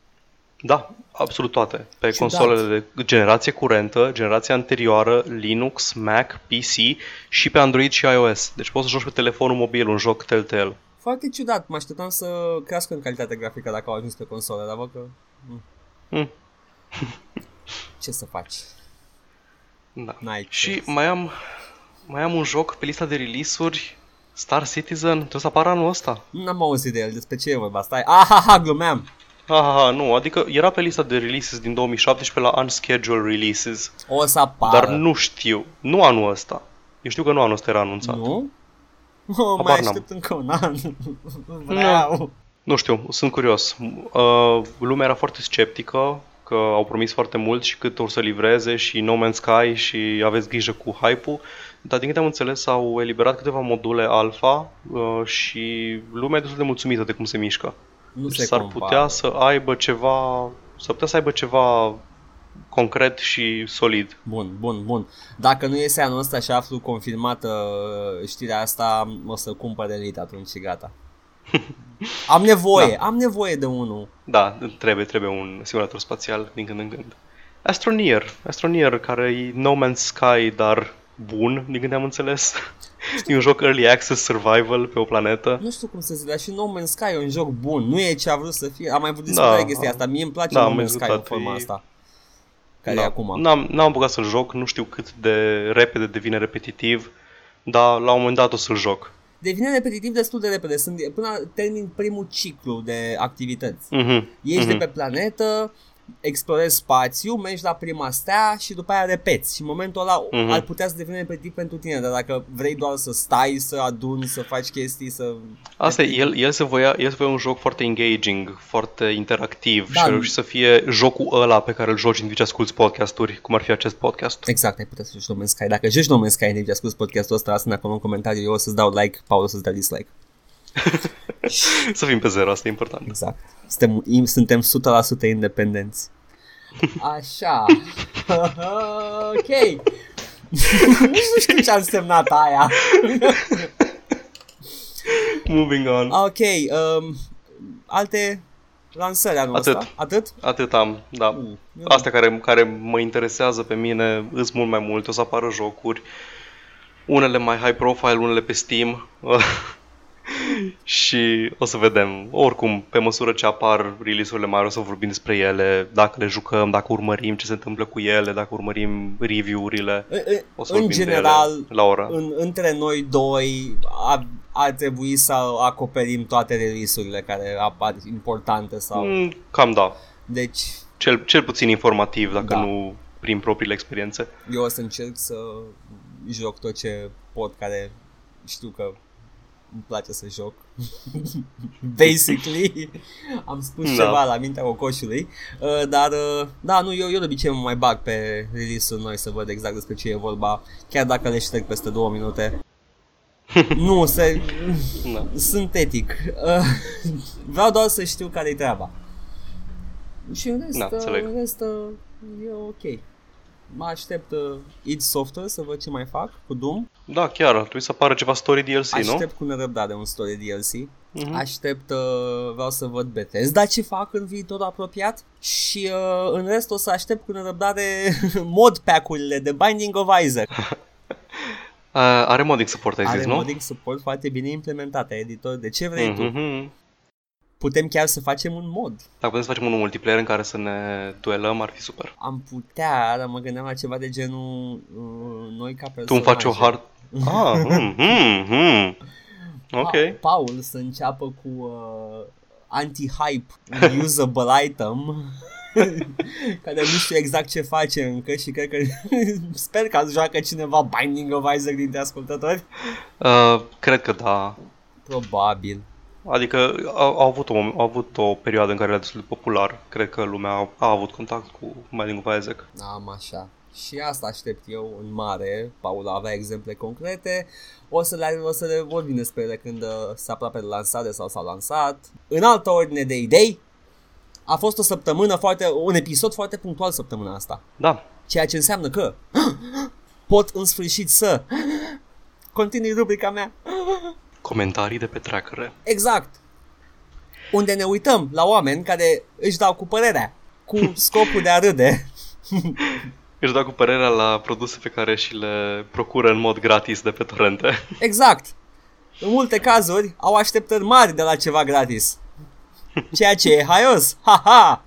Da, absolut toate. Pe consolele de generație curentă, generația anterioară, Linux, Mac, PC și pe Android și iOS. Deci poți să joci pe telefonul mobil un joc Telltale. Foarte ciudat, mă așteptam să crească în calitate grafică dacă au ajuns pe console, dar văd că... Ce să faci? Da. Și mai am un joc pe lista de release-uri, Star Citizen, trebuie să apară anul ăsta. N-am auzit de el, despre ce e vorba? Stai, glumeam! Nu, adică era pe lista de releases din 2017 la unscheduled releases. O să apară. Dar nu știu, nu anul ăsta. Eu știu că nu anul ăsta era anunțat. Nu? Mai aștept încă un an. Nu știu, sunt curios. Lumea era foarte sceptică, că au promis foarte mult și cât or să livreze și No Man's Sky și aveți grijă cu hype-ul. Dar din câte am înțeles, au eliberat câteva module alfa și lumea e destul de mulțumită de cum se mișcă. Nu se s-ar compară. Putea să aibă ceva, s-ar putea să aibă ceva concret și solid. Bun. Dacă nu iese anul ăsta și aflu confirmată știrea asta, o să cumpăr Elite atunci și gata. Am nevoie de unul. Da, trebuie un simulator spațial din când în când. Astroneer, care e No Man's Sky, dar bun, din când am înțeles. E un joc Early Access Survival pe o planetă. Nu știu cum să zic, dar și No Man's Sky e un joc bun. Nu e ce a vrut să fie. Am mai văzut chestia asta. Mie îmi place No Man's Sky în forma asta. Care e acum. N-am apucat să-l joc. Nu știu cât de repede devine repetitiv. Dar la un moment dat o să-l joc. Devine repetitiv destul de repede. Până termin primul ciclu de activități. Ești de pe planetă, explorezi spațiu, mergi la prima stea și după aia repeți. Și în momentul ăla ar putea să devină repetitiv pentru tine, dar dacă vrei doar să stai, să aduni, să faci chestii, să... Asta e, el se voia un joc foarte engaging, foarte interactiv, da, și a reușit să fie jocul ăla pe care îl joci în timp ce asculti podcasturi, cum ar fi acest podcast. Exact, ai putea să joci No Man's Sky. Dacă joci No Man's Sky în timp ce asculti podcastul ăsta, lasă-ne acolo în comentarii, eu o să-ți dau like, Paul o să-ți dau dislike. Să fim pe zero, asta e important. Exact. Suntem 100% independenți. Așa. Ok. Nu știu ce a însemnat aia. Moving on. Ok, alte lansări anul ăsta? Atât am, da. Astea care mă interesează pe mine îs mult mai mult. O să apară jocuri, unele mai high profile, unele pe Steam. Și o să vedem. Oricum, pe măsură ce apar release-urile mari, o să vorbim despre ele, dacă le jucăm, dacă urmărim ce se întâmplă cu ele, dacă urmărim review-urile. O să vorbim general, de ele la ora. Între noi doi ar trebui să acoperim toate release-urile care apar importante sau... Cam da. Deci... Cel puțin informativ, dacă nu prin propriile experiențe. Eu o să încerc să joc tot ce pot, care știu că îmi place să joc. Basically am spus ceva la mintea cocoșului, dar da, nu, eu de obicei mă mai bag pe release-ul noi să văd exact despre ce e vorba, chiar dacă le șterg peste 2 minute. Nu, sunt etic. Vreau doar să știu care-i treaba. Și în rest e ok. Mă aștept id Software să văd ce mai fac cu Doom. Da, chiar, trebuie să apară ceva story DLC, nu? Aștept cu nerăbdare un story DLC. Aștept, vreau să văd Bethesda ce fac în viitorul apropiat. Și în rest o să aștept cu nerăbdare mod pack-urile de Binding of Isaac. Are modding support, ai zis, nu? Are modding support foarte bine implementat, editor, de ce vrei tu? Putem chiar să facem un mod. Dacă putem să facem un multiplayer în care să ne duelăm, ar fi super. Am putea, dar mă gândeam la ceva de genul noi ca personaje. Tu îmi faci o hartă. Ok. Paul să înceapă cu anti-hype usable item care nu știu exact ce face încă și cred că sper că îți joacă cineva Binding of Isaac dintre ascultători. Cred că da. Probabil. Adică au avut o perioadă în care era destul de popular. Cred că lumea a avut contact cu Binding of Isaac. Am așa. Și asta aștept eu în mare. Paula avea exemple concrete. O să le vorbim despre ele când se aproape de lansare sau s-a lansat. În altă ordine de idei, a fost o săptămână un episod foarte punctual săptămâna asta. Da. Ceea ce înseamnă că pot în sfârșit să continui rubrica mea. Comentarii de pe trackere. Exact. Unde ne uităm la oameni care își dau cu părerea, cu scopul de a râde. Își dau cu părerea la produse pe care și le procură în mod gratis de pe torrente. Exact. În multe cazuri au așteptări mari de la ceva gratis. Ceea ce e haios. Ha-ha!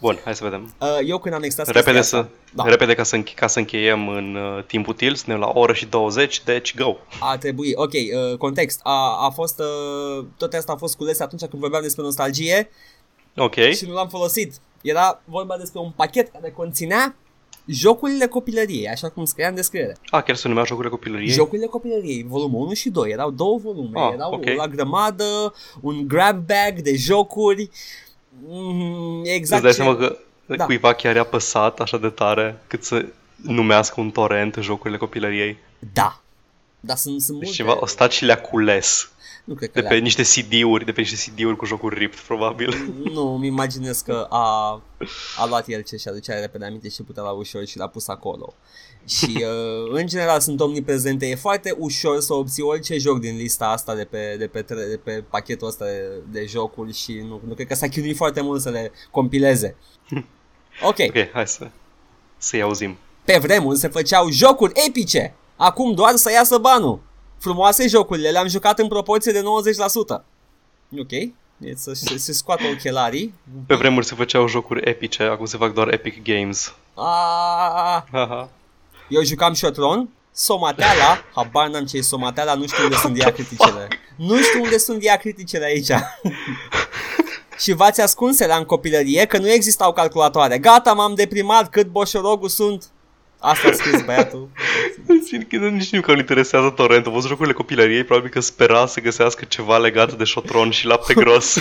Bun, hai să vedem. Eu când am extras repede asta, repede ca să încheiem în timp util, suntem la 1:20, deci go. A trebuit, ok, context, a fost, toate astea a fost culese atunci când vorbeam despre nostalgie. Ok. Și nu l-am folosit. Era vorba despre un pachet care conținea jocurile copilăriei, așa cum scria în descriere. Chiar se numea jocurile copilăriei? Jocurile copilăriei, volumul 1 și 2, erau 2 volume, erau la grămadă, un grab bag de jocuri. Exact. Îți dai seama că cuiva chiar i-a păsat așa de tare cât să numească un torrent în jocurile copilăriei? Da. Dar sunt deci multe... ceva au stat și le-a cules. Nu cred că de pe niște CD-uri, de pe niște CD-uri cu jocuri ripped, probabil. Nu, îmi imaginez că a luat el ce și aducea repede aminte și putea la ușor și l-a pus acolo. Și în general sunt omniprezente. E foarte ușor să obții orice joc din lista asta de pe pachetul ăsta de jocuri și nu cred că s-a chinuit foarte mult să le compileze. Ok, hai să-i auzim. Pe vremuri se făceau jocuri epice. Acum doar să iasă banul. Frumoase jocurile, le-am jucat în proporție de 90%. Ok, se scoată ochelarii. Pe vremuri se făceau jocuri epice, acum se fac doar Epic Games. Eu jucam Shotron, Somateala, habar n-am ce e Somateala, nu știu unde sunt diacriticele. Nu știu unde sunt diacriticele aici. Și v-ați ascunse la în copilărie că nu existau calculatoare. Gata, m-am deprimat, cât boșorogul sunt. Asta a scris băiatul. Nici nu că nu interesează torrentul. Văzut jocurile copilăriei, probabil că spera să găsească ceva legat de Shotron și lapte gros.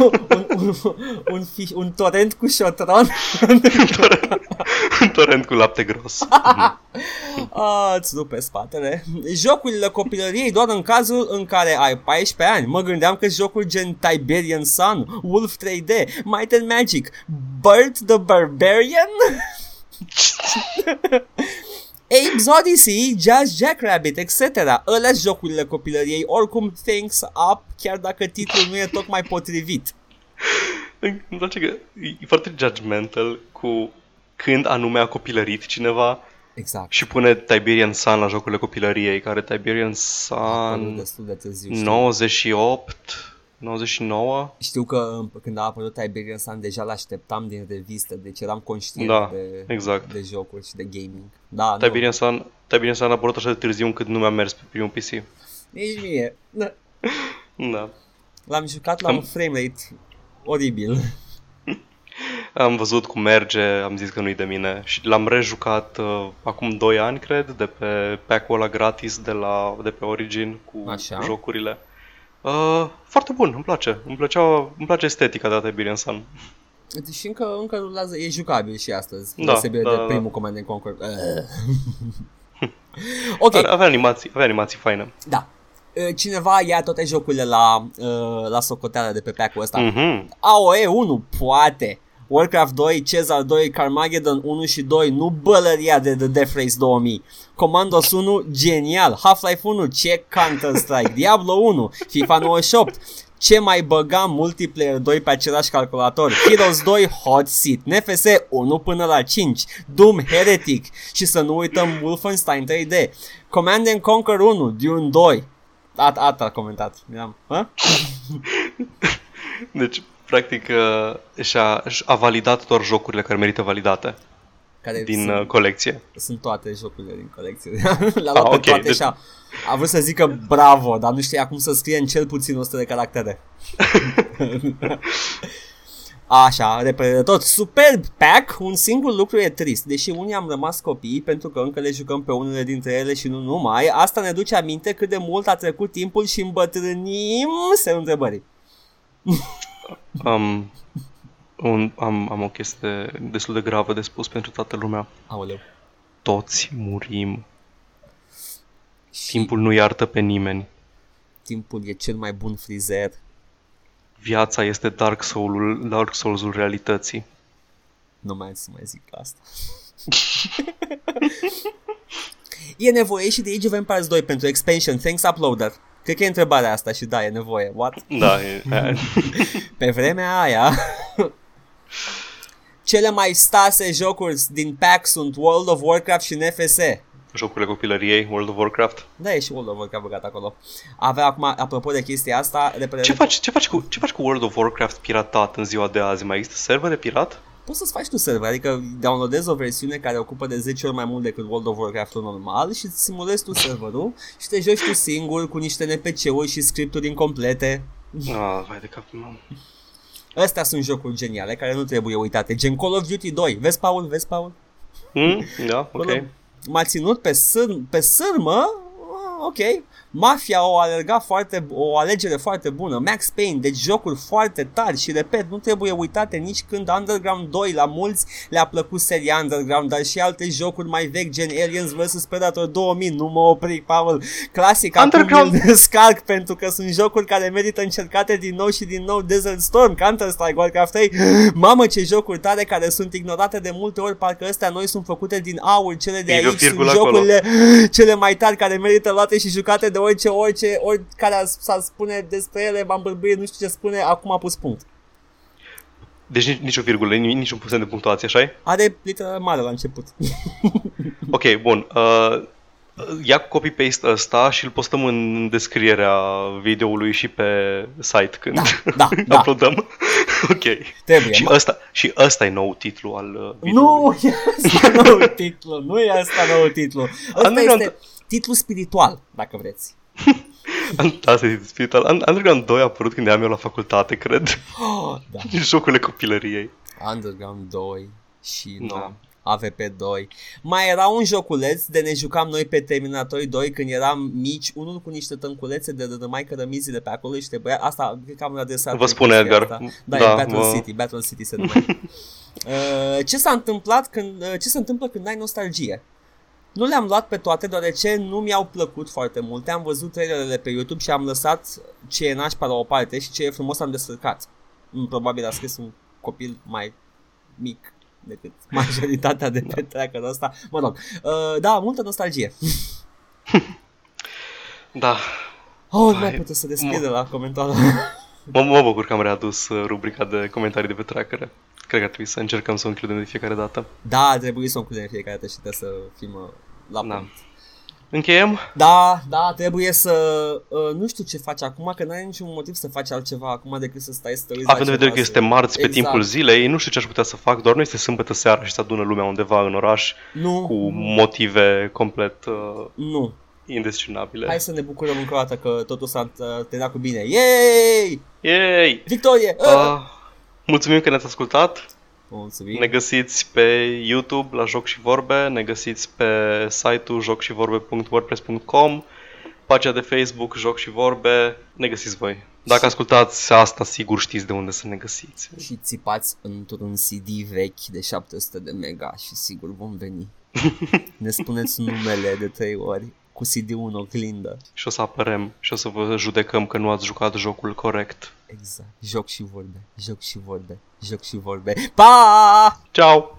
un torrent cu Shotron? Un torrent cu lapte gros. Îți rupe spatele. Jocurile copilăriei doar în cazul în care ai 14 ani. Mă gândeam că jocuri gen Tiberian Sun, Wolf 3D, Might and Magic, Bert the Barbarian... Abe's Odyssey, Jazz Jackrabbit, etc. Ăla-s jocurile copilăriei. Oricum, thanks up, chiar dacă titlul nu e tocmai potrivit. Îmi place că e foarte judgmental cu când anume a copilărit cineva. Exact. Și pune Tiberian Sun la jocurile copilăriei, care Tiberian Sun destul de târziu, 98... 99. Știu că când a apărut Tiberian Sun deja l-așteptam din revistă, deci eram conștient de jocuri și de gaming. Da, Tiberian Sun a apărut așa de târziu încât nu mi-a mers pe primul PC. Nici mie. Da. L-am jucat la un framerate oribil. Am văzut cum merge, am zis că nu-i de mine. Și l-am rejucat acum 2 ani, cred, de pe pack-ul ăla gratis de pe Origin cu așa. Jocurile. Foarte bun, îmi place. Îmi place estetica de Tiberian Sun. Deci încă rulează, e jucabil și astăzi. Da, primul Command & Conquer. Okay. Avea animații faine. Da. Cineva ia toate jocurile la socoteală de pe pack-ul ăsta. Mm-hmm. AOE 1, poate. Warcraft 2, Caesar 2, Carmageddon 1 și 2, nu bălăria de The Death Race 2000. Commandos 1, genial. Half-Life 1, ce Counter-Strike. Diablo 1, FIFA 98, ce mai băgam Multiplayer 2 pe același calculator. Heroes 2, Hot Seat, NFS 1 până la 5, Doom Heretic și să nu uităm Wolfenstein 3D, Command and Conquer 1, Dune 2. A comentat. Deci... practic și-a validat doar jocurile care merită validate din colecție. Sunt toate jocurile din colecție. Le-a luat pe toate deci... și-a vrut să zică bravo, dar nu știa cum să scrie în cel puțin 100 de caractere. Așa, repede de tot. Superb pack, un singur lucru e trist. Deși unii am rămas copii pentru că încă le jucăm pe unele dintre ele și nu numai. Asta ne duce aminte cât de mult a trecut timpul și îmbătrânim semnul întrebării. Am o chestie destul de gravă de spus pentru toată lumea. Aoleu. Toți murim. Și timpul nu iartă pe nimeni. Timpul e cel mai bun frizer. Viața este Dark Souls-ul realității. Nu mai am să mai zic asta. E nevoie și de Age of Empires 2 pentru expansion. Thanks uploader. Cred că e întrebarea asta și da, e nevoie. What? Da, e... Pe vremea aia... Cele mai stase jocuri din pack sunt World of Warcraft și NFS. Jocurile copilăriei, World of Warcraft. Da, e și World of Warcraft băgat acolo. Avea acum, apropo de chestia asta... Ce faci cu World of Warcraft piratat în ziua de azi? Mai există servere pirat? Poți să-ți faci tu server, adică downloadezi o versiune care ocupă de 10 ori mai mult decât World of Warcraft-ul normal și îți simulezi tu serverul și te joci tu singur cu niște NPC-uri și scripturi incomplete. Vai de capul meu. Astea sunt jocuri geniale care nu trebuie uitate, gen Call of Duty 2. Vezi, Paul? Da, ok. M-a ținut pe sârmă ok. Mafia o alegere foarte bună. Max Payne, deci jocuri foarte tari și repet, nu trebuie uitate nici când Underground 2 la mulți le-a plăcut seria Underground, dar și alte jocuri mai vechi gen Aliens vs Predator 2000, nu mă opri, Paul. Clasic, acum îl descarc pentru că sunt jocuri care merită încercate din nou și din nou. Desert Storm, Counter-Strike, Warcraft 3. Mamă, ce jocuri tare care sunt ignorate de multe ori, parcă astea noi sunt făcute din aur, cele de aici sunt jocurile acolo cele mai tari care merită luate și jucate de oricare s-ar spune despre ele, m-am bâlbâit, nu știu ce spune, acum a pus punct. Deci nici o virgulă, nici un punct de punctuație, așa-i? Are literă mare la început. Ok, bun. Ia copy-paste ăsta și îl postăm în descrierea videoului și pe site când da, uploadăm. Ok. Trebuie, și ăsta e nou titlu al videoului. Nu, e nou titlu. Nu e asta nou titlu. Ăsta este titlu spiritual, dacă vreți. Asta e spiritual. Underground 2 a apărut când eram eu la facultate, cred. Oh, da. Jocurile copilăriei. Underground 2 și AVP2. Mai era un joculeț de ne jucam noi pe Terminatori 2 când eram mici, unul cu niște tănculețe de rădămai cărămizile pe acolo și trebuia... Asta, cred că am adresat. Vă spune Edgar. Da, Battle City se numește. Ce se întâmplă când ai nostalgie? Nu le-am luat pe toate deoarece nu mi-au plăcut foarte multe. Am văzut trailerele pe YouTube și am lăsat ce e nașpa la o parte și ce e frumos am descărcat. Probabil a scris un copil mai mic decât majoritatea de pe treacă de asta. Mă rog, da, multă nostalgie. Da. Nu mai puteți să deschidă la comentarii. Mă bucur că am readus rubrica de comentarii de pe trackere. Cred că ar trebui să încercăm să o includem de fiecare dată. Da, ar trebui să o includem de fiecare dată și trebuie să fim la punct. Încheiem? Da, trebuie să... nu știu ce faci acum, că n-ai niciun motiv să faci altceva acum decât să stai să te uiți. Având în vedere că este marți pe timpul zilei, nu știu ce aș putea să fac, doar nu este sâmbătă seara și se adună lumea undeva în oraș cu motive complet... Nu. Indescinabile. Hai să ne bucurăm încă o dată că totul s-a terminat cu bine. Yay! Victorie! Mulțumim că ne-ați ascultat. Mulțumim. Ne găsiți pe YouTube la Joc și Vorbe, ne găsiți pe site-ul jocșivorbe.wordpress.com, pagina de Facebook Joc și Vorbe, ne găsiți voi. Dacă ascultați asta, sigur știți de unde să ne găsiți. Și țipați într-un CD vechi de 700 de mega și sigur vom veni. Ne spuneți numele de 3 ori. Cu CD-ul în oglindă. Și o să apărăm și o să vă judecăm că nu ați jucat jocul corect. Exact. Joc și vorbe. Pa! Ciao!